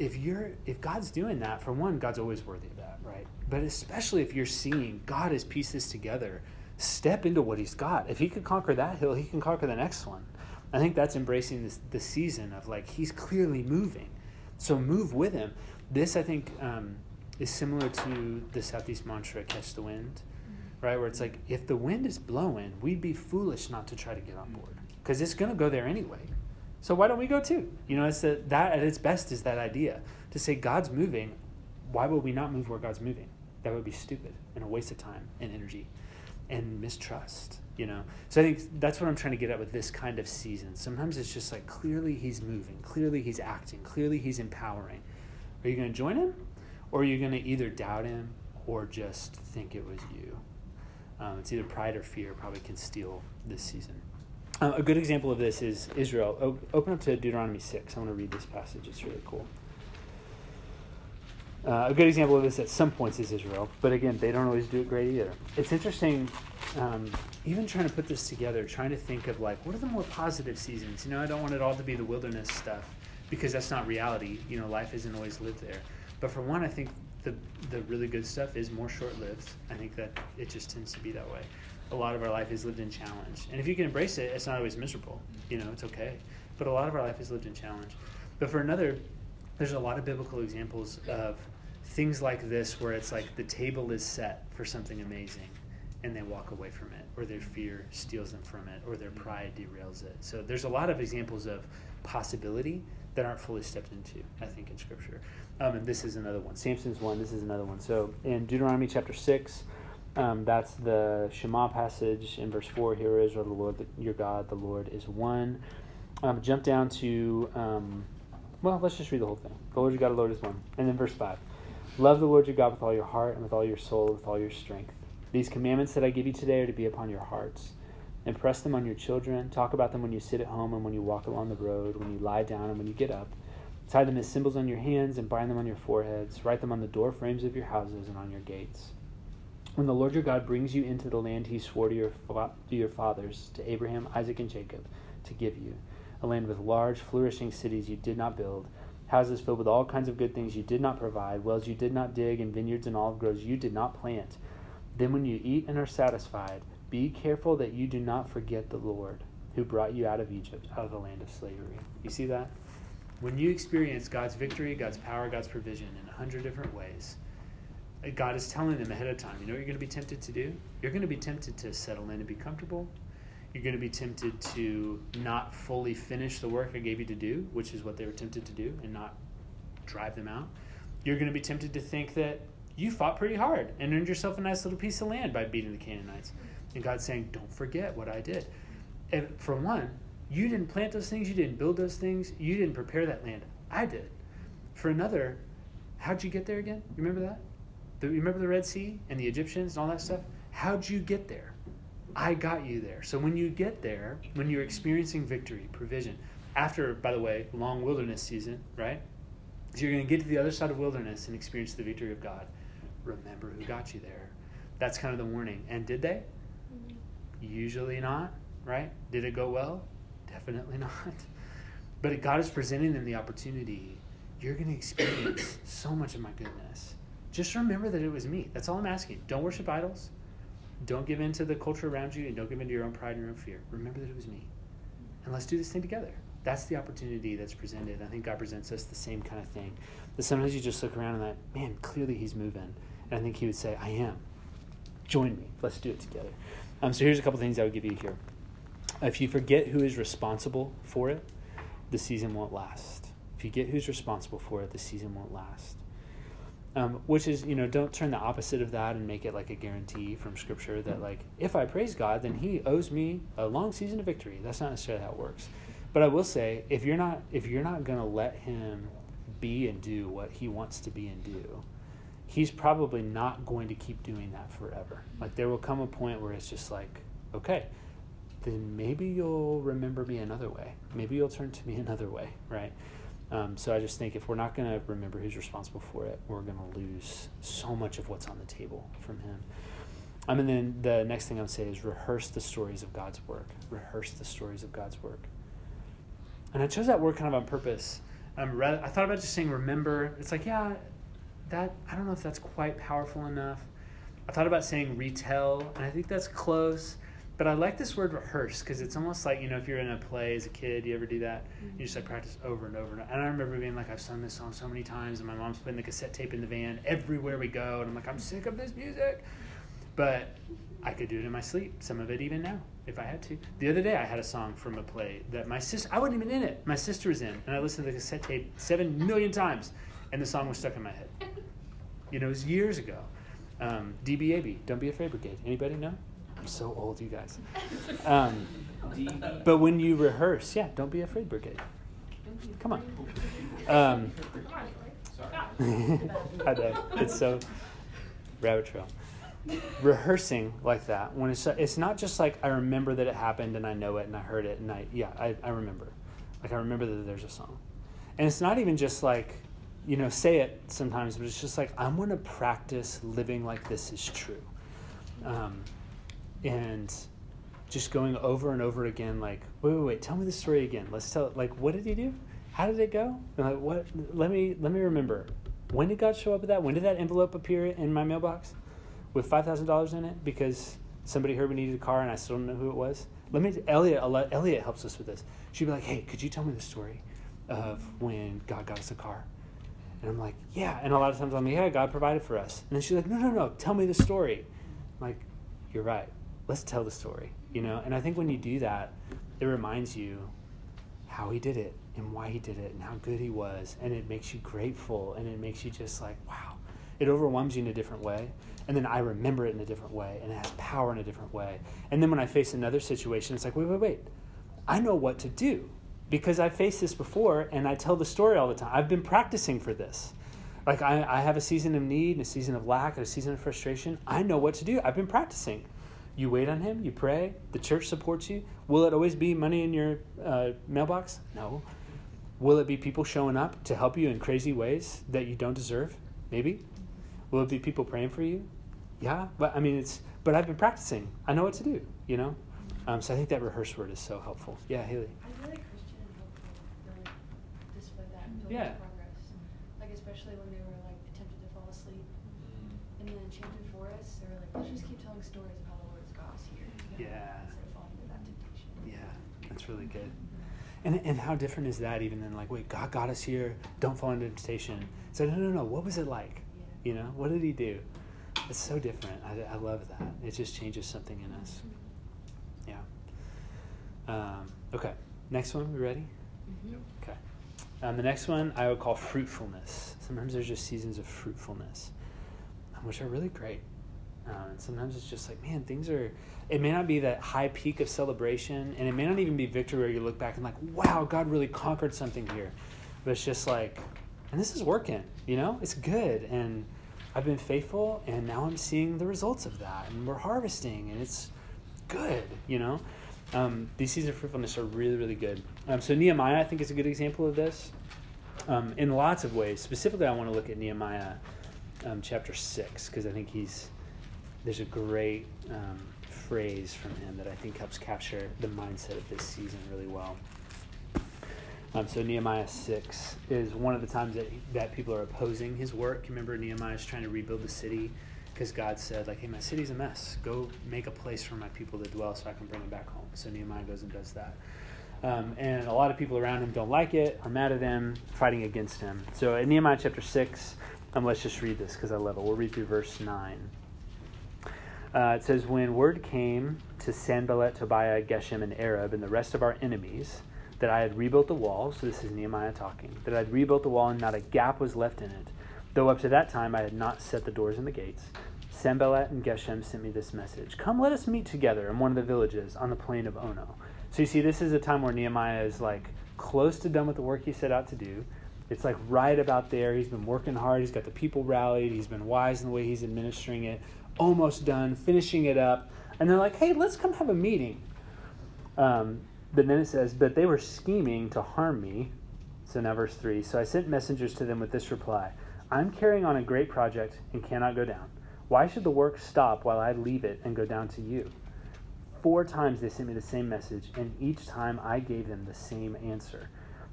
If you're, if God's doing that, for one, God's always worthy of that, right? But especially if you're seeing God has pieced this together, step into what he's got. If he could conquer that hill, he can conquer the next one. I think that's embracing this, this season of like, he's clearly moving. So move with him. This, I think, um, is similar to the Southeast mantra, catch the wind. Right, where it's like, if the wind is blowing, we'd be foolish not to try to get on board, because it's going to go there anyway. So why don't we go too? You know, it's that, that at its best is that idea to say God's moving. Why would we not move where God's moving? That would be stupid and a waste of time and energy and mistrust. You know, so I think that's what I'm trying to get at with this kind of season. Sometimes it's just like, clearly he's moving, clearly he's acting, clearly he's empowering. Are you going to join him, or are you going to either doubt him or just think it was you? Um, it's either pride or fear probably can steal this season. Uh, a good example of this is Israel. O- open up to Deuteronomy six. I want to read this passage. It's really cool. Uh, a good example of this at some points is Israel. But again, they don't always do it great either. It's interesting, um, even trying to put this together, trying to think of like, what are the more positive seasons? You know, I don't want it all to be the wilderness stuff, because that's not reality. You know, life isn't always lived there. But for one, I think The the really good stuff is more short-lived. I think that it just tends to be that way. A lot of our life is lived in challenge. And if you can embrace it, it's not always miserable. You know, it's okay. But a lot of our life is lived in challenge. But for another, there's a lot of biblical examples of things like this where it's like the table is set for something amazing and they walk away from it, or their fear steals them from it, or their pride derails it. So there's a lot of examples of possibility that aren't fully stepped into, I think, in Scripture. Um, and this is another one. Samson's one. This is another one. So in Deuteronomy chapter six, um, that's the Shema passage in verse four. Hear, Israel, the Lord your God, the Lord is one. Um, jump down to, um, well, let's just read the whole thing. The Lord your God, the Lord is one. And then verse five. Love the Lord your God with all your heart and with all your soul and with all your strength. These commandments that I give you today are to be upon your hearts. Impress them on your children. Talk about them when you sit at home and when you walk along the road, when you lie down and when you get up. Tie them as symbols on your hands and bind them on your foreheads. Write them on the door frames of your houses and on your gates. When the Lord your God brings you into the land he swore to your fa- to your fathers, to Abraham, Isaac, and Jacob, to give you, a land with large, flourishing cities you did not build, houses filled with all kinds of good things you did not provide, wells you did not dig, and vineyards and olive groves you did not plant. Then when you eat and are satisfied, be careful that you do not forget the Lord who brought you out of Egypt, out of the land of slavery. You see that? When you experience God's victory, God's power, God's provision in a hundred different ways, God is telling them ahead of time, you know what you're going to be tempted to do? You're going to be tempted to settle in and be comfortable. You're going to be tempted to not fully finish the work I gave you to do, which is what they were tempted to do, and not drive them out. You're going to be tempted to think that you fought pretty hard and earned yourself a nice little piece of land by beating the Canaanites. And God's saying, don't forget what I did. And for one, you didn't plant those things. You didn't build those things. You didn't prepare that land. I did. For another, how'd you get there again? You remember that? The, you remember the Red Sea and the Egyptians and all that stuff? How'd you get there? I got you there. So when you get there, when you're experiencing victory, provision, after, by the way, long wilderness season, right? So you're going to get to the other side of wilderness and experience the victory of God. Remember who got you there. That's kind of the warning. And did they? Usually not, right? Did it go well? Definitely not. But God is presenting them the opportunity. You're going to experience so much of my goodness. Just remember that it was me. That's all I'm asking. Don't worship idols. Don't give in to the culture around you, and don't give in to your own pride and your own fear. Remember that it was me. And let's do this thing together. That's the opportunity that's presented. I think God presents us the same kind of thing. That sometimes you just look around and like, man, clearly he's moving. And I think he would say, I am. Join me. Let's do it together. Um, so here's a couple things I would give you here. If you forget who is responsible for it, the season won't last. If you get who's responsible for it, the season won't last. Um, which is, you know, don't turn the opposite of that and make it like a guarantee from Scripture that, like, if I praise God, then he owes me a long season of victory. That's not necessarily how it works. But I will say, if you're not if you're not going to let him be and do what he wants to be and do, he's probably not going to keep doing that forever. Like, there will come a point where it's just like, okay, then maybe you'll remember me another way. Maybe you'll turn to me another way, right? Um, so I just think if we're not going to remember who's responsible for it, we're going to lose so much of what's on the table from him. Um, and then the next thing I would say is rehearse the stories of God's work. Rehearse the stories of God's work. And I chose that word kind of on purpose. Um, rather, I thought about just saying remember. It's like, yeah, that I don't know if that's quite powerful enough. I thought about saying retell, and I think that's close. But I like this word rehearse because it's almost like, you know, if you're in a play as a kid, you ever do that? Mm-hmm. You just like practice over and over. And I remember being like, I've sung this song so many times, and my mom's playing the cassette tape in the van everywhere we go. And I'm like, I'm sick of this music. But I could do it in my sleep, some of it even now, if I had to. The other day I had a song from a play that my sister, I wasn't even in it. My sister was in. And I listened to the cassette tape seven million times, and the song was stuck in my head. You know, it was years ago. Um, D B A B, Don't Be Afraid Brigade. Anybody know? I'm so old, you guys. Um, but when you rehearse, yeah, don't be afraid, Brigade. Come on. Um, I know. It's so rabbit trail. Rehearsing like that, when it's it's not just like I remember that it happened and I know it and I heard it and I, yeah, I, I remember. Like I remember that there's a song. And it's not even just like, you know, say it sometimes, but it's just like I'm going to practice living like this is true. Um And just going over and over again, like, wait, wait, wait, tell me the story again. Let's tell it. Like, what did he do? How did it go? And like, what? Let me let me remember. When did God show up at that? When did that envelope appear in my mailbox with five thousand dollars in it because somebody heard we needed a car and I still don't know who it was? Let me. Elliot, Elliot helps us with this. She'd be like, hey, could you tell me the story of when God got us a car? And I'm like, yeah. And a lot of times I'm like, yeah, God provided for us. And then she's like, no, no, no, tell me the story. I'm like, you're right. Let's tell the story, you know? And I think when you do that, it reminds you how he did it and why he did it and how good he was. And it makes you grateful and it makes you just like, wow. It overwhelms you in a different way. And then I remember it in a different way and it has power in a different way. And then when I face another situation, it's like, wait, wait, wait. I know what to do because I faced this before and I tell the story all the time. I've been practicing for this. Like I, I have a season of need and a season of lack and a season of frustration. I know what to do. I've been practicing. You wait on him, you pray, the church supports you. Will it always be money in your uh, mailbox? No. Will it be people showing up to help you in crazy ways that you don't deserve? Maybe. Will it be people praying for you? Yeah. But I mean, it's, but I've been practicing. I know what to do, you know? Um, so I think that rehearse word is so helpful. Yeah, Haley. I feel like Christian and helpful this way that building yeah. progress. Like, especially when they were like tempted to fall asleep. And then in Chanted Forest, they were like, let's just keep telling stories about Yeah. Yeah, that's really good. And and how different is that even than like, wait, God got us here. Don't fall into temptation. So no, no, no. What was it like? You know, what did he do? It's so different. I, I love that. It just changes something in us. Yeah. Um, okay. Next one. We ready? Mm-hmm. Okay. Um, the next one I would call fruitfulness. Sometimes there's just seasons of fruitfulness, which are really great. Um, and sometimes it's just like, man, things are, it may not be that high peak of celebration, and it may not even be victory where you look back and like, wow, God really conquered something here. But it's just like, and this is working, you know, it's good. And I've been faithful, and now I'm seeing the results of that, and we're harvesting, and it's good, you know. Um, these seasons of fruitfulness are really, really good. Um, so Nehemiah, I think, is a good example of this um, in lots of ways. Specifically, I want to look at Nehemiah um, chapter six, because I think he's there's a great um, phrase from him that I think helps capture the mindset of this season really well. Um, so Nehemiah six is one of the times that, that people are opposing his work. Remember, Nehemiah's trying to rebuild the city because God said, like, hey, my city's a mess. Go make a place for my people to dwell so I can bring them back home. So Nehemiah goes and does that. Um, and a lot of people around him don't like it, are mad at him, fighting against him. So in Nehemiah chapter six, um, let's just read this because I love it. We'll read through verse nine. Uh, it says, when word came to Sanballat, Tobiah, Geshem, and Arab, and the rest of our enemies, that I had rebuilt the wall, so this is Nehemiah talking, that I had rebuilt the wall and not a gap was left in it, though up to that time I had not set the doors and the gates. Sanballat and Geshem sent me this message, come let us meet together in one of the villages on the plain of Ono. So you see, this is a time where Nehemiah is like close to done with the work he set out to do. It's like right about there. He's been working hard. He's got the people rallied. He's been wise in the way he's administering it. Almost done, finishing it up. And they're like, hey, let's come have a meeting. Um... But then it says, but they were scheming to harm me. So now verse three. So I sent messengers to them with this reply. I'm carrying on a great project and cannot go down. Why should the work stop while I leave it and go down to you? Four times they sent me the same message, and each time I gave them the same answer.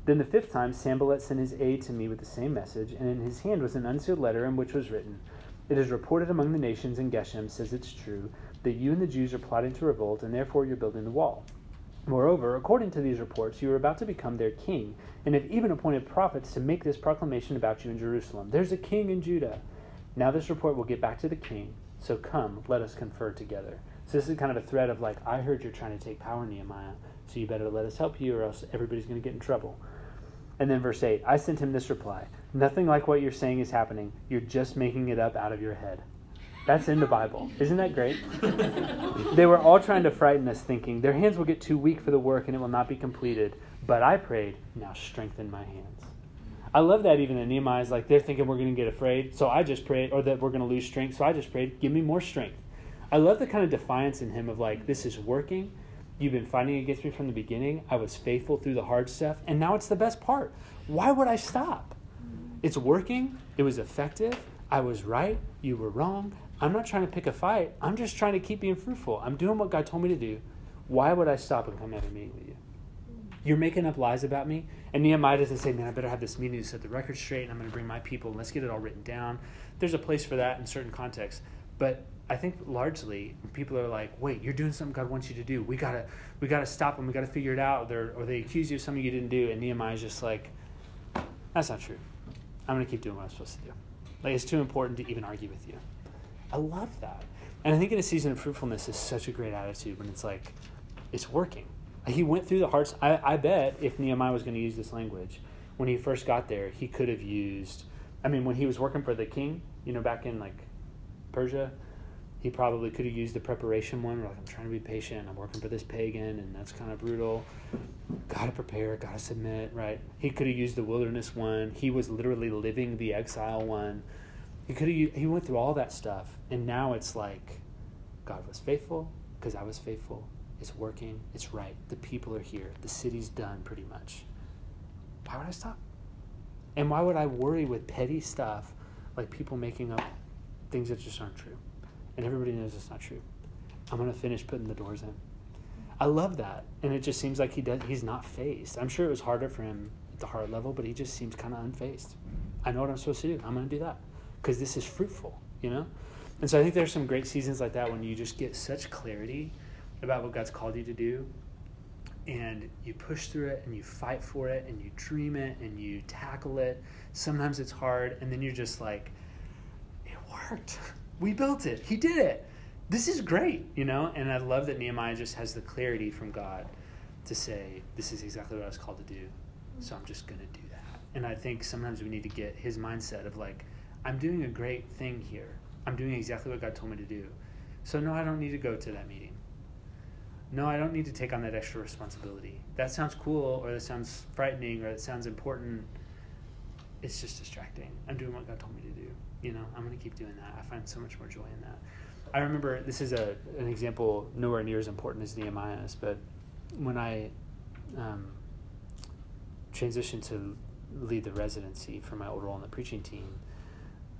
Then the fifth time, Sanballat sent his aide to me with the same message, and in his hand was an unsealed letter in which was written, it is reported among the nations, and Geshem says it's true, that you and the Jews are plotting to revolt, and therefore you're building the wall. Moreover, according to these reports, you are about to become their king, and have even appointed prophets to make this proclamation about you in Jerusalem. There's a king in Judah. Now this report will get back to the king, so come, let us confer together. So this is kind of a thread of like, I heard you're trying to take power, Nehemiah, so you better let us help you or else everybody's going to get in trouble. And then verse eight, I sent him this reply. Nothing like what you're saying is happening. You're just making it up out of your head. That's in the Bible. Isn't that great? They were all trying to frighten us, thinking, their hands will get too weak for the work and it will not be completed. But I prayed, now strengthen my hands. I love that even in Nehemiah's like, they're thinking we're going to get afraid, so I just prayed, or that we're going to lose strength, so I just prayed, give me more strength. I love the kind of defiance in him of like, this is working. You've been fighting against me from the beginning. I was faithful through the hard stuff, and now it's the best part. Why would I stop? It's working. It was effective. I was right. You were wrong. I'm not trying to pick a fight. I'm just trying to keep being fruitful. I'm doing what God told me to do. Why would I stop and come have a meeting with you? You're making up lies about me. And Nehemiah doesn't say, man, I better have this meeting to set the record straight, and I'm going to bring my people, and let's get it all written down. There's a place for that in certain contexts. But I think largely people are like, wait, you're doing something God wants you to do. We gotta, we gotta stop them. We got to figure it out. They're, or they accuse you of something you didn't do. And Nehemiah's just like, that's not true. I'm going to keep doing what I'm supposed to do. Like, it's too important to even argue with you. I love that. And I think in a season of fruitfulness is such a great attitude when it's like, it's working. He went through the hearts. I, I bet if Nehemiah was going to use this language, when he first got there, he could have used, I mean, when he was working for the king, you know, back in like Persia, he probably could have used the preparation one. Where like, I'm trying to be patient. I'm working for this pagan, and that's kind of brutal. Got to prepare. Got to submit, right? He could have used the wilderness one. He was literally living the exile one. He could have, he went through all that stuff, and now it's like, God was faithful because I was faithful. It's working. It's right. The people are here. The city's done pretty much. Why would I stop? And why would I worry with petty stuff like people making up things that just aren't true? And everybody knows it's not true. I'm going to finish putting the doors in. I love that. And it just seems like he does, he's not phased. I'm sure it was harder for him at the heart level, but he just seems kind of unfazed. I know what I'm supposed to do. I'm going to do that. Because this is fruitful, you know? And so I think there's some great seasons like that when you just get such clarity about what God's called you to do, and you push through it, and you fight for it, and you dream it, and you tackle it. Sometimes it's hard, and then you're just like, it worked. We built it. He did it. This is great, you know? And I love that Nehemiah just has the clarity from God to say, this is exactly what I was called to do, so I'm just going to do that. And I think sometimes we need to get his mindset of like, I'm doing a great thing here. I'm doing exactly what God told me to do. So no, I don't need to go to that meeting. No, I don't need to take on that extra responsibility. That sounds cool, or that sounds frightening, or that sounds important. It's just distracting. I'm doing what God told me to do. You know, I'm going to keep doing that. I find so much more joy in that. I remember, this is a an example nowhere near as important as Nehemiah's, but when I um, transitioned to lead the residency for my old role in the preaching team,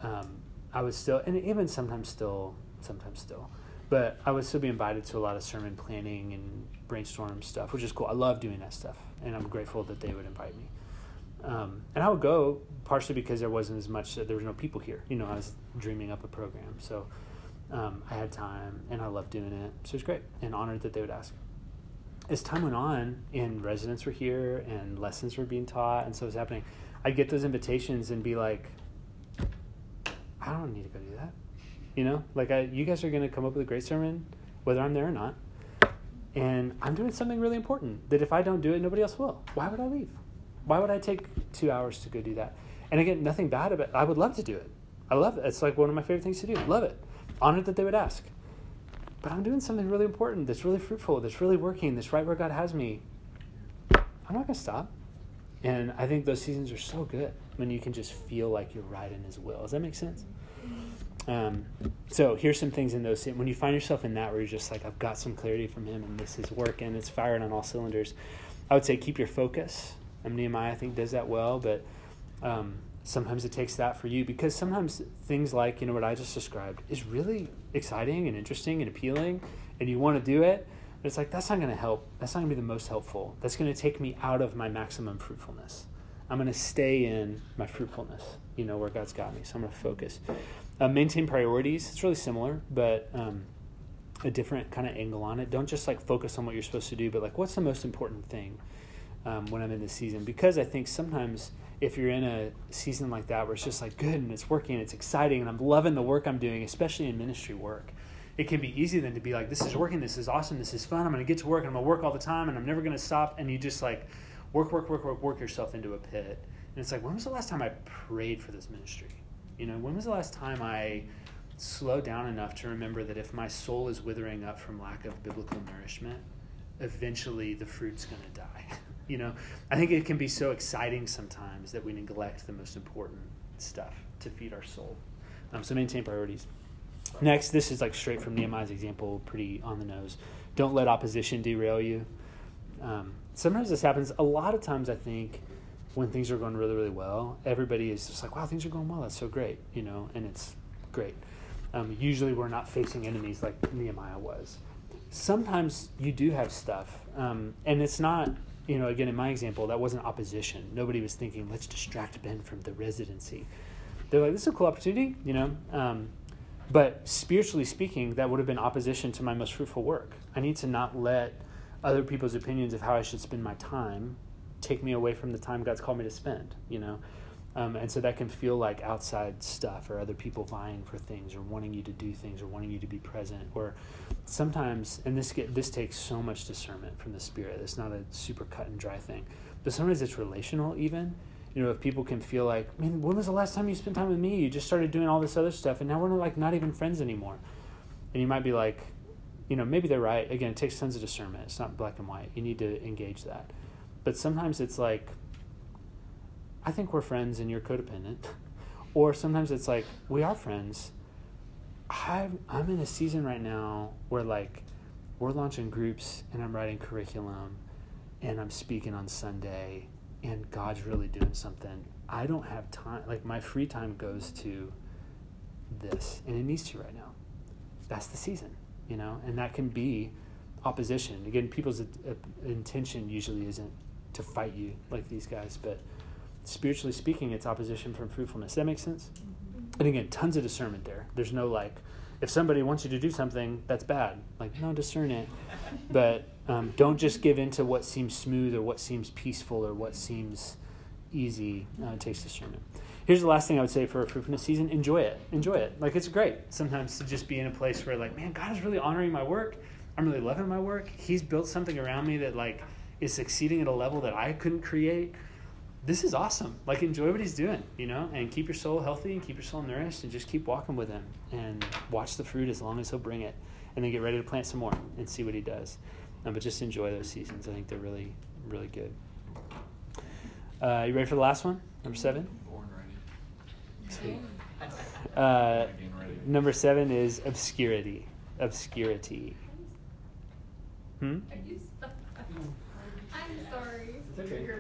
um, I was still, and even sometimes still, sometimes still, but I would still be invited to a lot of sermon planning and brainstorm stuff, which is cool. I love doing that stuff, and I'm grateful that they would invite me. Um, and I would go partially because there wasn't as much, there was no people here. You know, I was dreaming up a program. So um, I had time, and I loved doing it. So it was great, and honored that they would ask. As time went on, and residents were here, and lessons were being taught, and so it was happening, I'd get those invitations and be like, I don't need to go do that. You know, like I, you guys are going to come up with a great sermon, whether I'm there or not. And I'm doing something really important that if I don't do it, nobody else will. Why would I leave? Why would I take two hours to go do that? And again, nothing bad about it. I would love to do it. I love it. It's like one of my favorite things to do. Love it. Honored that they would ask. But I'm doing something really important that's really fruitful, that's really working, that's right where God has me. I'm not going to stop. And I think those seasons are so good when you can just feel like you're right in His will. Does that make sense? Um, so here's some things in those. When you find yourself in that where you're just like, I've got some clarity from Him, and this is working, it's firing on all cylinders, I would say keep your focus. Um, Nehemiah, I think, does that well, but um, sometimes it takes that for you, because sometimes things like, you know, what I just described is really exciting and interesting and appealing, and you want to do it, but it's like, that's not going to help. That's not going to be the most helpful. That's going to take me out of my maximum fruitfulness. I'm going to stay in my fruitfulness, you know, where God's got me, so I'm going to focus. Uh, maintain priorities. It's really similar, but um, a different kind of angle on it. Don't just, like, focus on what you're supposed to do, but, like, what's the most important thing? Um, when I'm in this season, because I think sometimes if you're in a season like that where it's just like good and it's working and it's exciting and I'm loving the work I'm doing, especially in ministry work, it can be easy then to be like, this is working, this is awesome, this is fun, I'm going to get to work and I'm going to work all the time and I'm never going to stop, and you just like work, work, work, work, work yourself into a pit. And it's like, when was the last time I prayed for this ministry? You know, when was the last time I slowed down enough to remember that if my soul is withering up from lack of biblical nourishment, eventually the fruit's going to die. You know, I think it can be so exciting sometimes that we neglect the most important stuff to feed our soul. Um, so maintain priorities. Next, this is like straight from Nehemiah's example, pretty on the nose. Don't let opposition derail you. Um, sometimes this happens. A lot of times I think when things are going really, really well, everybody is just like, wow, things are going well. That's so great, you know, and it's great. Um, usually we're not facing enemies like Nehemiah was. Sometimes you do have stuff, um, and it's not... You know, again, in my example, that wasn't opposition. Nobody was thinking, let's distract Ben from the residency. They're like, this is a cool opportunity, you know. Um, but spiritually speaking, that would have been opposition to my most fruitful work. I need to not let other people's opinions of how I should spend my time take me away from the time God's called me to spend, you know. Um, and so that can feel like outside stuff or other people vying for things or wanting you to do things or wanting you to be present. Or sometimes, and this get, this takes so much discernment from the Spirit. It's not a super cut and dry thing. But sometimes it's relational even. You know, if people can feel like, man, when was the last time you spent time with me? You just started doing all this other stuff, and now we're not, like, not even friends anymore. And you might be like, you know, maybe they're right. Again, it takes tons of discernment. It's not black and white. You need to engage that. But sometimes it's like, I think we're friends and you're codependent. Or sometimes it's like, we are friends. I'm, I'm in a season right now where, like, we're launching groups and I'm writing curriculum and I'm speaking on Sunday and God's really doing something. I don't have time. Like, my free time goes to this, and it needs to right now. That's the season, you know, and that can be opposition. Again, people's intention usually isn't to fight you like these guys, but spiritually speaking, it's opposition from fruitfulness. That makes sense? Mm-hmm. And again, tons of discernment there. There's no, like, if somebody wants you to do something, that's bad. Like, no, discern it. But um, don't just give in to what seems smooth or what seems peaceful or what seems easy. Uh, it takes discernment. Here's the last thing I would say for a fruitfulness season. Enjoy it. Enjoy it. Like, it's great sometimes to just be in a place where, like, man, God is really honoring my work. I'm really loving my work. He's built something around me that, like, is succeeding at a level that I couldn't create. this is awesome. Like, enjoy what he's doing, you know, and keep your soul healthy and keep your soul nourished and just keep walking with him and watch the fruit as long as he'll bring it, and then get ready to plant some more and see what he does. Um, but just enjoy those seasons. I think they're really, really good. Uh, you ready for the last one? Number seven? Born ready. Sweet. Uh, number seven is obscurity. Obscurity. Hmm? Are you stuck? I'm sorry. It's okay.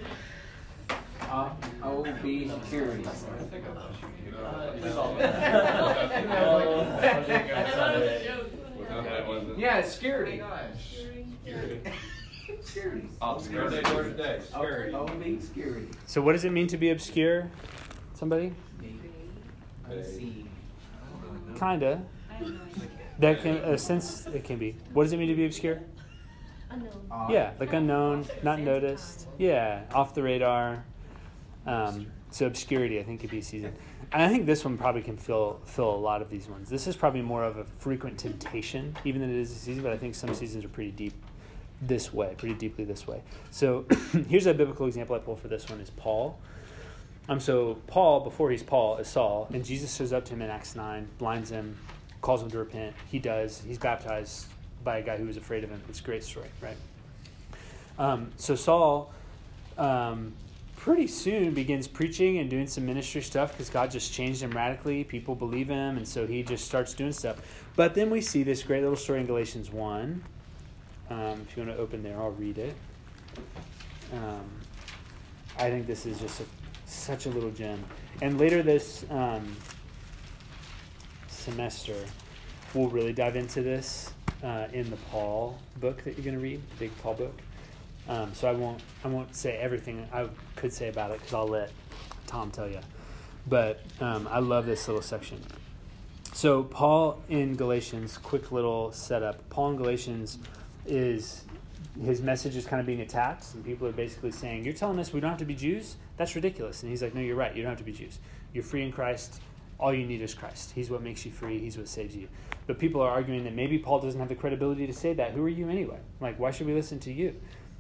Uh, O B security. Yeah, it's security. Security. O B security. So what does it mean to be obscure? Somebody? Unseen. Kinda. That can a sense it can be. What does it mean to be obscure? Unknown. Yeah, like unknown, not noticed. Yeah, off the radar. Um, so obscurity, I think, could be season. And I think this one probably can fill fill a lot of these ones. This is probably more of a frequent temptation, even than it is a season, but I think some seasons are pretty deep this way, pretty deeply this way. So here's a biblical example I pull for this one is Paul. Um, so Paul, before he's Paul, is Saul, and Jesus shows up to him in Acts nine, blinds him, calls him to repent. He does. He's baptized by a guy who was afraid of him. It's a great story, right? Um, so Saul... Um, pretty soon begins preaching and doing some ministry stuff because God just changed him radically. People believe him, and so he just starts doing stuff. But then we see this great little story in Galatians one. Um, if you want to open there, I'll read it. Um, I think this is just a, such a little gem. And later this um, semester, we'll really dive into this uh, in the Paul book that you're going to read, the big Paul book. Um, so I won't I won't say everything I could say about it because I'll let Tom tell you. But um, I love this little section. So Paul in Galatians, quick little setup. Paul in Galatians is, his message is kind of being attacked. And people are basically saying, you're telling us we don't have to be Jews? That's ridiculous. And he's like, no, you're right. You don't have to be Jews. You're free in Christ. All you need is Christ. He's what makes you free. He's what saves you. But people are arguing that maybe Paul doesn't have the credibility to say that. Who are you anyway? Like, why should we listen to you?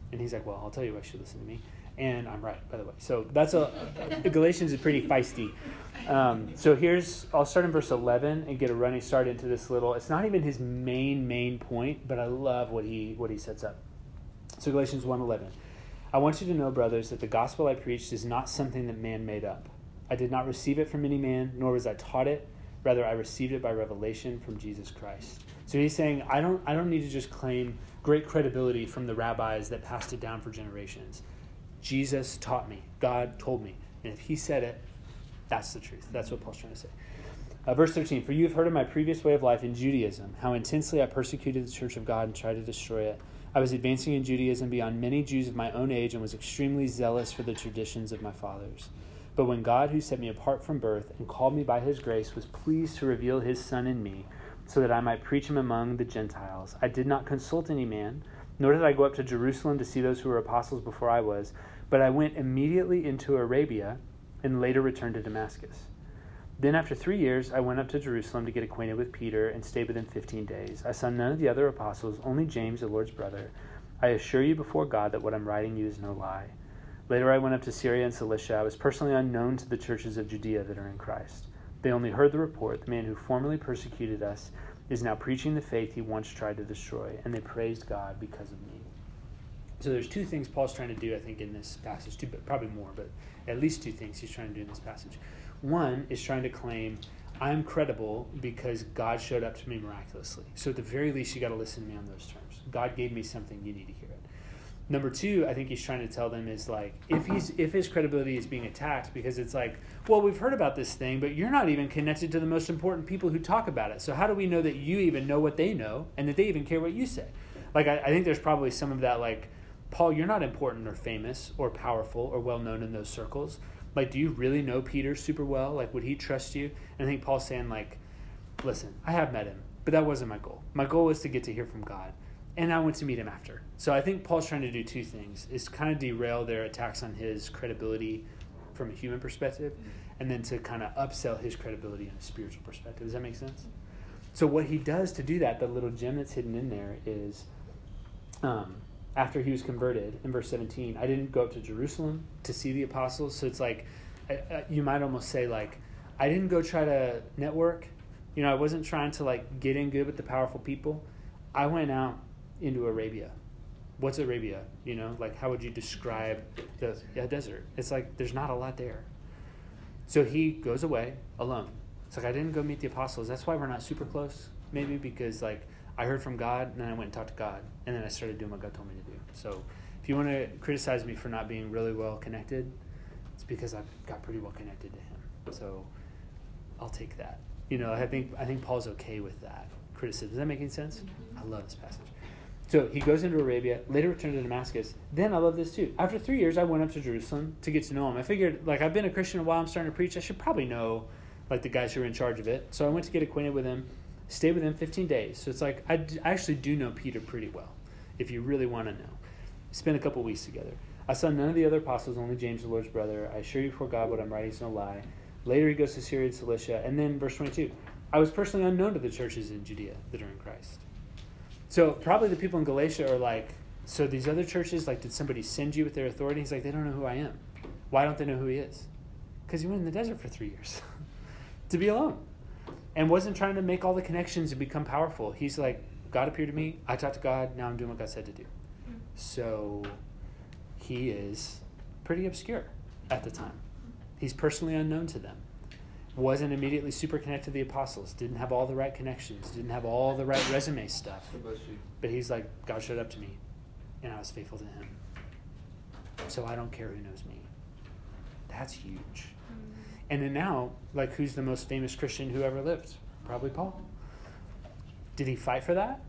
And he's like, well, I'll tell you why you should listen to me. And I'm right, by the way. So that's a, Galatians is pretty feisty. Um, so here's, I'll start in verse eleven and get a running start into this little, it's not even his main, main point, but I love what he what he sets up. So Galatians one eleven. I want you to know, brothers, that the gospel I preached is not something that man made up. I did not receive it from any man, nor was I taught it. Rather, I received it by revelation from Jesus Christ. So he's saying, I don't, I don't need to just claim great credibility from the rabbis that passed it down for generations. Jesus taught me. God told me. And if he said it, that's the truth. That's what Paul's trying to say. Uh, verse thirteen, for you have heard of my previous way of life in Judaism, how intensely I persecuted the church of God and tried to destroy it. I was advancing in Judaism beyond many Jews of my own age and was extremely zealous for the traditions of my fathers. But when God, who set me apart from birth and called me by his grace, was pleased to reveal his Son in me, so that I might preach him among the Gentiles. I did not consult any man, nor did I go up to Jerusalem to see those who were apostles before I was, but I went immediately into Arabia and later returned to Damascus. Then after three years, I went up to Jerusalem to get acquainted with Peter and stayed with him fifteen days. I saw none of the other apostles, only James, the Lord's brother. I assure you before God that what I'm writing you is no lie. Later I went up to Syria and Cilicia. I was personally unknown to the churches of Judea that are in Christ. They only heard the report. The man who formerly persecuted us is now preaching the faith he once tried to destroy, and they praised God because of me. So there's two things Paul's trying to do, I think, in this passage. Two, but probably more, but at least two things he's trying to do in this passage. One is trying to claim, I'm credible because God showed up to me miraculously. So at the very least, you got to listen to me on those terms. God gave me something, you need to hear it. Number two, I think he's trying to tell them is like, if he's if his credibility is being attacked because it's like, well, we've heard about this thing, but you're not even connected to the most important people who talk about it. So how do we know that you even know what they know and that they even care what you say? Like, I, I think there's probably some of that, like, Paul, you're not important or famous or powerful or well-known in those circles. Like, do you really know Peter super well? Like, would he trust you? And I think Paul's saying, like, listen, I have met him, but that wasn't my goal. My goal was to get to hear from God. And I went to meet him after. So I think Paul's trying to do two things, is kind of derail their attacks on his credibility from a human perspective, and then to kind of upsell his credibility in a spiritual perspective. Does that make sense? So what he does to do that, the little gem that's hidden in there, is um, after he was converted, in verse seventeen, I didn't go up to Jerusalem to see the apostles. So it's like, you might almost say, like, I didn't go try to network. You know, I wasn't trying to, like, get in good with the powerful people. I went out into Arabia. What's Arabia? You know, like, how would you describe the yeah, desert? It's like, there's not a lot there. So he goes away alone. It's like, I didn't go meet the apostles. That's why we're not super close, maybe, because, like, I heard from God, and then I went and talked to God, and then I started doing what God told me to do. So if you want to criticize me for not being really well connected, it's because I got pretty well connected to him. So I'll take that. You know, I think I think Paul's okay with that criticism. Does that make any sense? Mm-hmm. I love this passage. So he goes into Arabia, later returned to Damascus. Then I love this too. After three years, I went up to Jerusalem to get to know him. I figured, like, I've been a Christian a while. I'm starting to preach. I should probably know, like, the guys who are in charge of it. So I went to get acquainted with him. Stayed with him fifteen days. So it's like, I, d- I actually do know Peter pretty well, if you really want to know. Spent a couple weeks together. I saw none of the other apostles, only James, the Lord's brother. I assure you before God what I'm writing is no lie. Later he goes to Syria and Cilicia. And then verse twenty-two, I was personally unknown to the churches in Judea that are in Christ. So probably the people in Galatia are like, so these other churches, like, did somebody send you with their authority? He's like, they don't know who I am. Why don't they know who he is? Because he went in the desert for three years to be alone. And wasn't trying to make all the connections and become powerful. He's like, God appeared to me. I talked to God. Now I'm doing what God said to do. So he is pretty obscure at the time. He's personally unknown to them. Wasn't immediately super connected to the apostles. Didn't have all the right connections. Didn't have all the right resume stuff. But he's like, God showed up to me. And I was faithful to him. So I don't care who knows me. That's huge. And then now, like, who's the most famous Christian who ever lived? Probably Paul. Did he fight for that?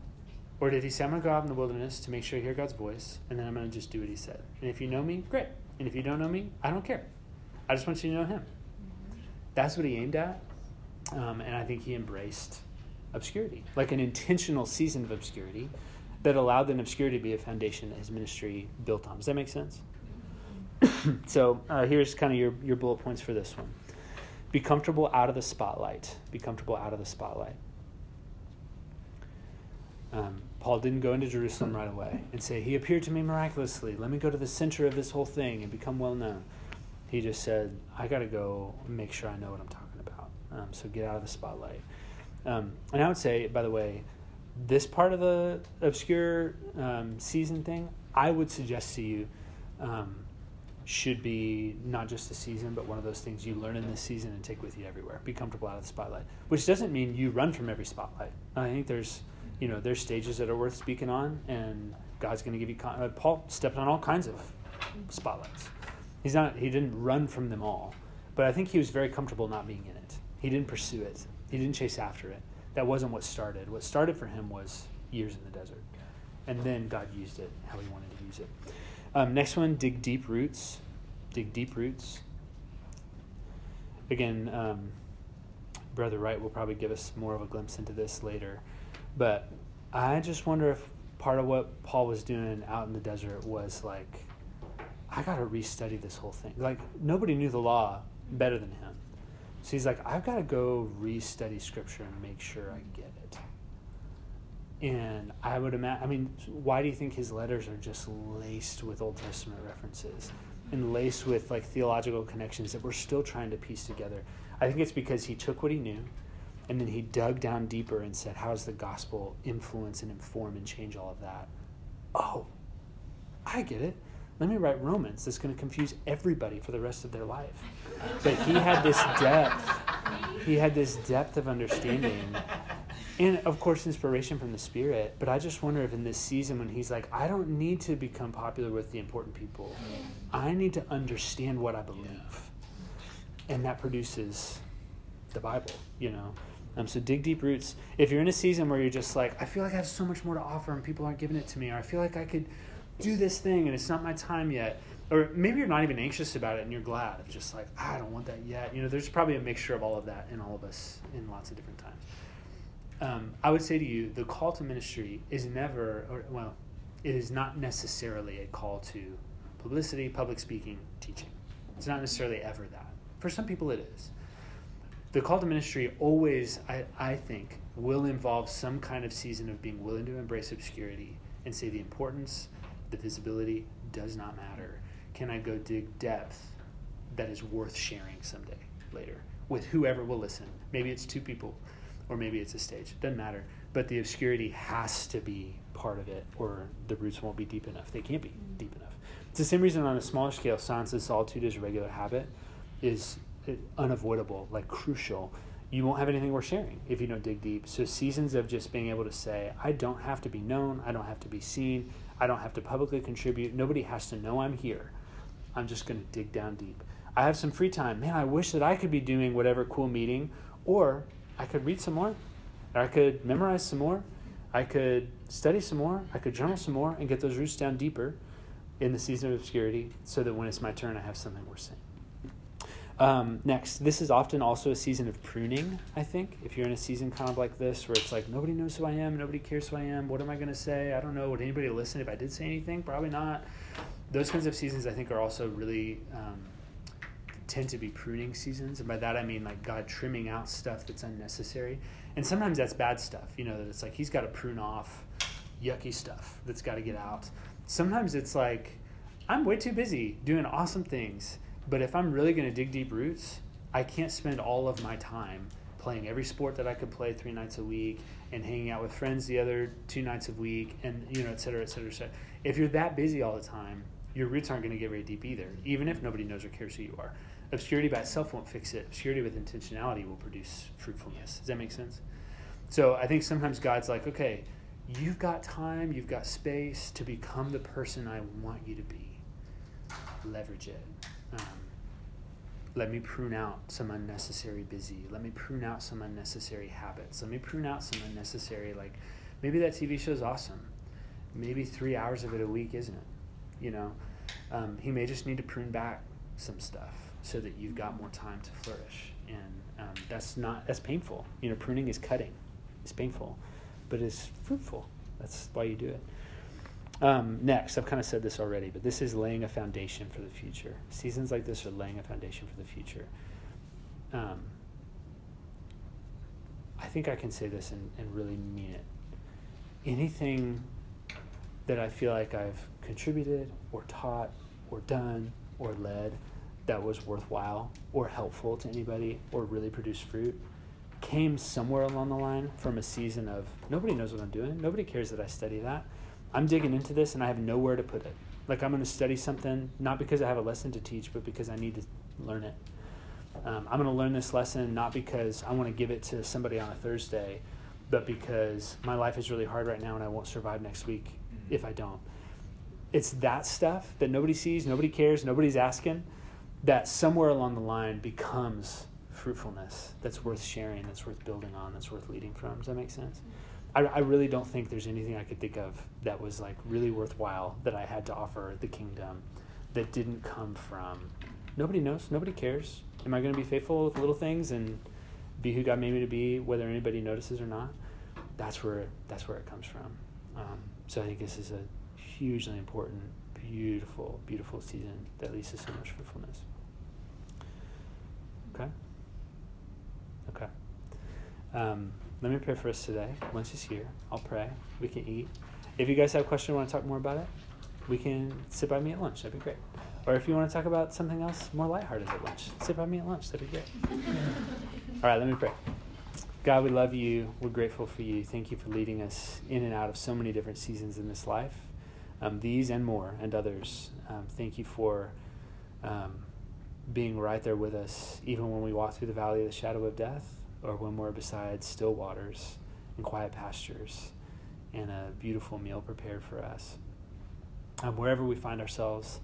Or did he say, I'm going to go out in the wilderness to make sure you hear God's voice, and then I'm going to just do what he said. And if you know me, great. And if you don't know me, I don't care. I just want you to know him. That's what he aimed at. Um, and I think he embraced obscurity, like an intentional season of obscurity that allowed that obscurity to be a foundation that his ministry built on. Does that make sense? So uh, here's kind of your, your bullet points for this one. Be comfortable out of the spotlight. Be comfortable out of the spotlight. Um, Paul didn't go into Jerusalem right away and say, he appeared to me miraculously. Let me go to the center of this whole thing and become well known. He just said, I got to go make sure I know what I'm talking about. Um, so get out of the spotlight. Um, and I would say, by the way, this part of the obscure um, season thing, I would suggest to you um, should be not just a season, but one of those things you learn in this season and take with you everywhere. Be comfortable out of the spotlight, which doesn't mean you run from every spotlight. I think there's, you know, there's stages that are worth speaking on, and God's going to give you. Con- uh, Paul stepped on all kinds of spotlights. He's not. He didn't run from them all, but I think he was very comfortable not being in it. He didn't pursue it. He didn't chase after it. That wasn't what started. What started for him was years in the desert, and then God used it how He wanted to use it. Um, next one, dig deep roots. Dig deep roots. Again, um, Brother Wright will probably give us more of a glimpse into this later. But I just wonder if part of what Paul was doing out in the desert was like, I got to restudy this whole thing. Like, nobody knew the law better than him. So he's like, I've got to go restudy Scripture and make sure I get it. And I would imagine, I mean, why do you think his letters are just laced with Old Testament references and laced with, like, theological connections that we're still trying to piece together? I think it's because he took what he knew and then he dug down deeper and said, how does the gospel influence and inform and change all of that? Oh, I get it. Let me write Romans. That's going to confuse everybody for the rest of their life. But he had this depth. He had this depth of understanding. And, of course, inspiration from the Spirit. But I just wonder if in this season when he's like, I don't need to become popular with the important people. I need to understand what I believe. Yeah. And that produces the Bible, you know. Um, so dig deep roots. If you're in a season where you're just like, I feel like I have so much more to offer and people aren't giving it to me. Or I feel like I could do this thing and it's not my time yet. Or maybe you're not even anxious about it and you're glad. Of just like, ah, I don't want that yet. You know, there's probably a mixture of all of that in all of us in lots of different times. Um, I would say to you, the call to ministry is never, or, well, it is not necessarily a call to publicity, public speaking, teaching. It's not necessarily ever that. For some people it is. The call to ministry always, I, I think, will involve some kind of season of being willing to embrace obscurity and see the importance the visibility does not matter. Can I go dig depth that is worth sharing someday later with whoever will listen? Maybe it's two people, or maybe it's a stage. It doesn't matter. But the obscurity has to be part of it, or the roots won't be deep enough. They can't be deep enough. It's the same reason on a smaller scale, silence and solitude is a regular habit, is unavoidable, like crucial. You won't have anything worth sharing if you don't dig deep. So seasons of just being able to say, I don't have to be known. I don't have to be seen. I don't have to publicly contribute. Nobody has to know I'm here. I'm just going to dig down deep. I have some free time. Man, I wish that I could be doing whatever cool meeting, or I could read some more, or I could memorize some more. I could study some more. I could journal some more and get those roots down deeper in the season of obscurity so that when it's my turn, I have something worth saying. Um, next, this is often also a season of pruning, I think. If you're in a season kind of like this where it's like, nobody knows who I am, nobody cares who I am, what am I going to say? I don't know. Would anybody listen if I did say anything? Probably not. Those kinds of seasons, I think, are also really um, tend to be pruning seasons. And by that, I mean like God trimming out stuff that's unnecessary. And sometimes that's bad stuff, you know, that it's like he's got to prune off yucky stuff that's got to get out. Sometimes it's like, I'm way too busy doing awesome things. But if I'm really going to dig deep roots, I can't spend all of my time playing every sport that I could play three nights a week and hanging out with friends the other two nights a week and, you know, et cetera, et cetera, et cetera. If you're that busy all the time, your roots aren't going to get very deep either, even if nobody knows or cares who you are. Obscurity by itself won't fix it. Obscurity with intentionality will produce fruitfulness. Does that make sense? So I think sometimes God's like, okay, you've got time, you've got space to become the person I want you to be. Leverage it. Um, let me prune out some unnecessary busy. Let me prune out some unnecessary habits. Let me prune out some unnecessary, like, maybe that T V show's awesome. Maybe three hours of it a week isn't it? You know, um, he may just need to prune back some stuff so that you've got more time to flourish. And um, that's not, that's painful. You know, pruning is cutting. It's painful, but it's fruitful. That's why you do it. Um, next, I've kind of said this already, but this is laying a foundation for the future. Seasons like this are laying a foundation for the future. Um, I think I can say this and, and really mean it. Anything that I feel like I've contributed or taught or done or led that was worthwhile or helpful to anybody or really produced fruit came somewhere along the line from a season of nobody knows what I'm doing. Nobody cares that I study that. I'm digging into this and I have nowhere to put it. Like, I'm going to study something, not because I have a lesson to teach, but because I need to learn it. Um, I'm going to learn this lesson not because I want to give it to somebody on a Thursday, but because my life is really hard right now and I won't survive next week if I don't. It's that stuff that nobody sees, nobody cares, nobody's asking, that somewhere along the line becomes fruitfulness that's worth sharing, that's worth building on, that's worth leading from. Does that make sense? I, I really don't think there's anything I could think of that was like really worthwhile that I had to offer the kingdom that didn't come from nobody knows, nobody cares. Am I going to be faithful with little things and be who God made me to be, whether anybody notices or not? That's where that's where it comes from. Um, so I think this is a hugely important, beautiful, beautiful season that leads to so much fruitfulness. Okay? Okay. Um, Let me pray for us today. Lunch is here. I'll pray. We can eat. If you guys have a question or want to talk more about it, we can sit by me at lunch. That'd be great. Or if you want to talk about something else more lighthearted at lunch, sit by me at lunch. That'd be great. All right, let me pray. God, we love you. We're grateful for you. Thank you for leading us in and out of so many different seasons in this life, um, these and more and others. Um, thank you for um, being right there with us, even when we walk through the valley of the shadow of death, or when we're beside still waters and quiet pastures and a beautiful meal prepared for us. Um, wherever we find ourselves,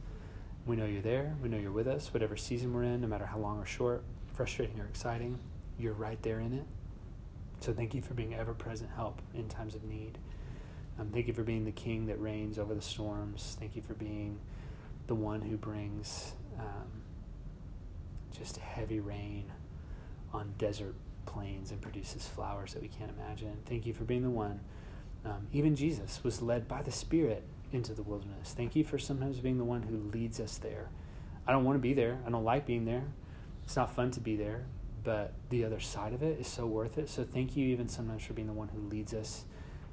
we know you're there. We know you're with us. Whatever season we're in, no matter how long or short, frustrating or exciting, you're right there in it. So thank you for being ever-present help in times of need. Um, thank you for being the king that reigns over the storms. Thank you for being the one who brings um, just heavy rain on desert plains and produces flowers that we can't imagine. Thank you for being the one. Um, even Jesus was led by the Spirit into the wilderness. Thank you for sometimes being the one who leads us there. I don't want to be there. I don't like being there. It's not fun to be there, but the other side of it is so worth it. So thank you even sometimes for being the one who leads us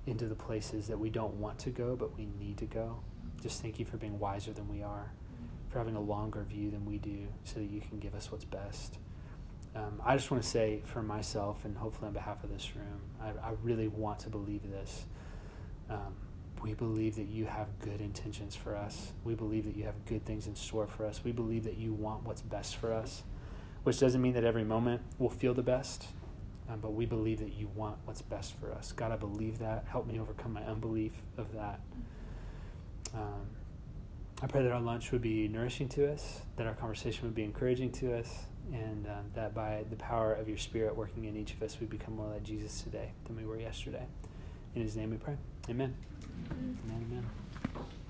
into the places that we don't want to go, but we need to go. just thank you for being wiser than we are, for having a longer view than we do, so that you can give us what's best. Um, I just want to say for myself, and hopefully on behalf of this room, I, I really want to believe this. Um, we believe that you have good intentions for us. We believe that you have good things in store for us. We believe that you want what's best for us, which doesn't mean that every moment we'll feel the best, um, but we believe that you want what's best for us. God, I believe that. Help me overcome my unbelief of that. Um, I pray that our lunch would be nourishing to us, that our conversation would be encouraging to us, and uh, that by the power of your Spirit working in each of us, we become more like Jesus today than we were yesterday. In his name we pray. Amen. Amen. Amen. Amen.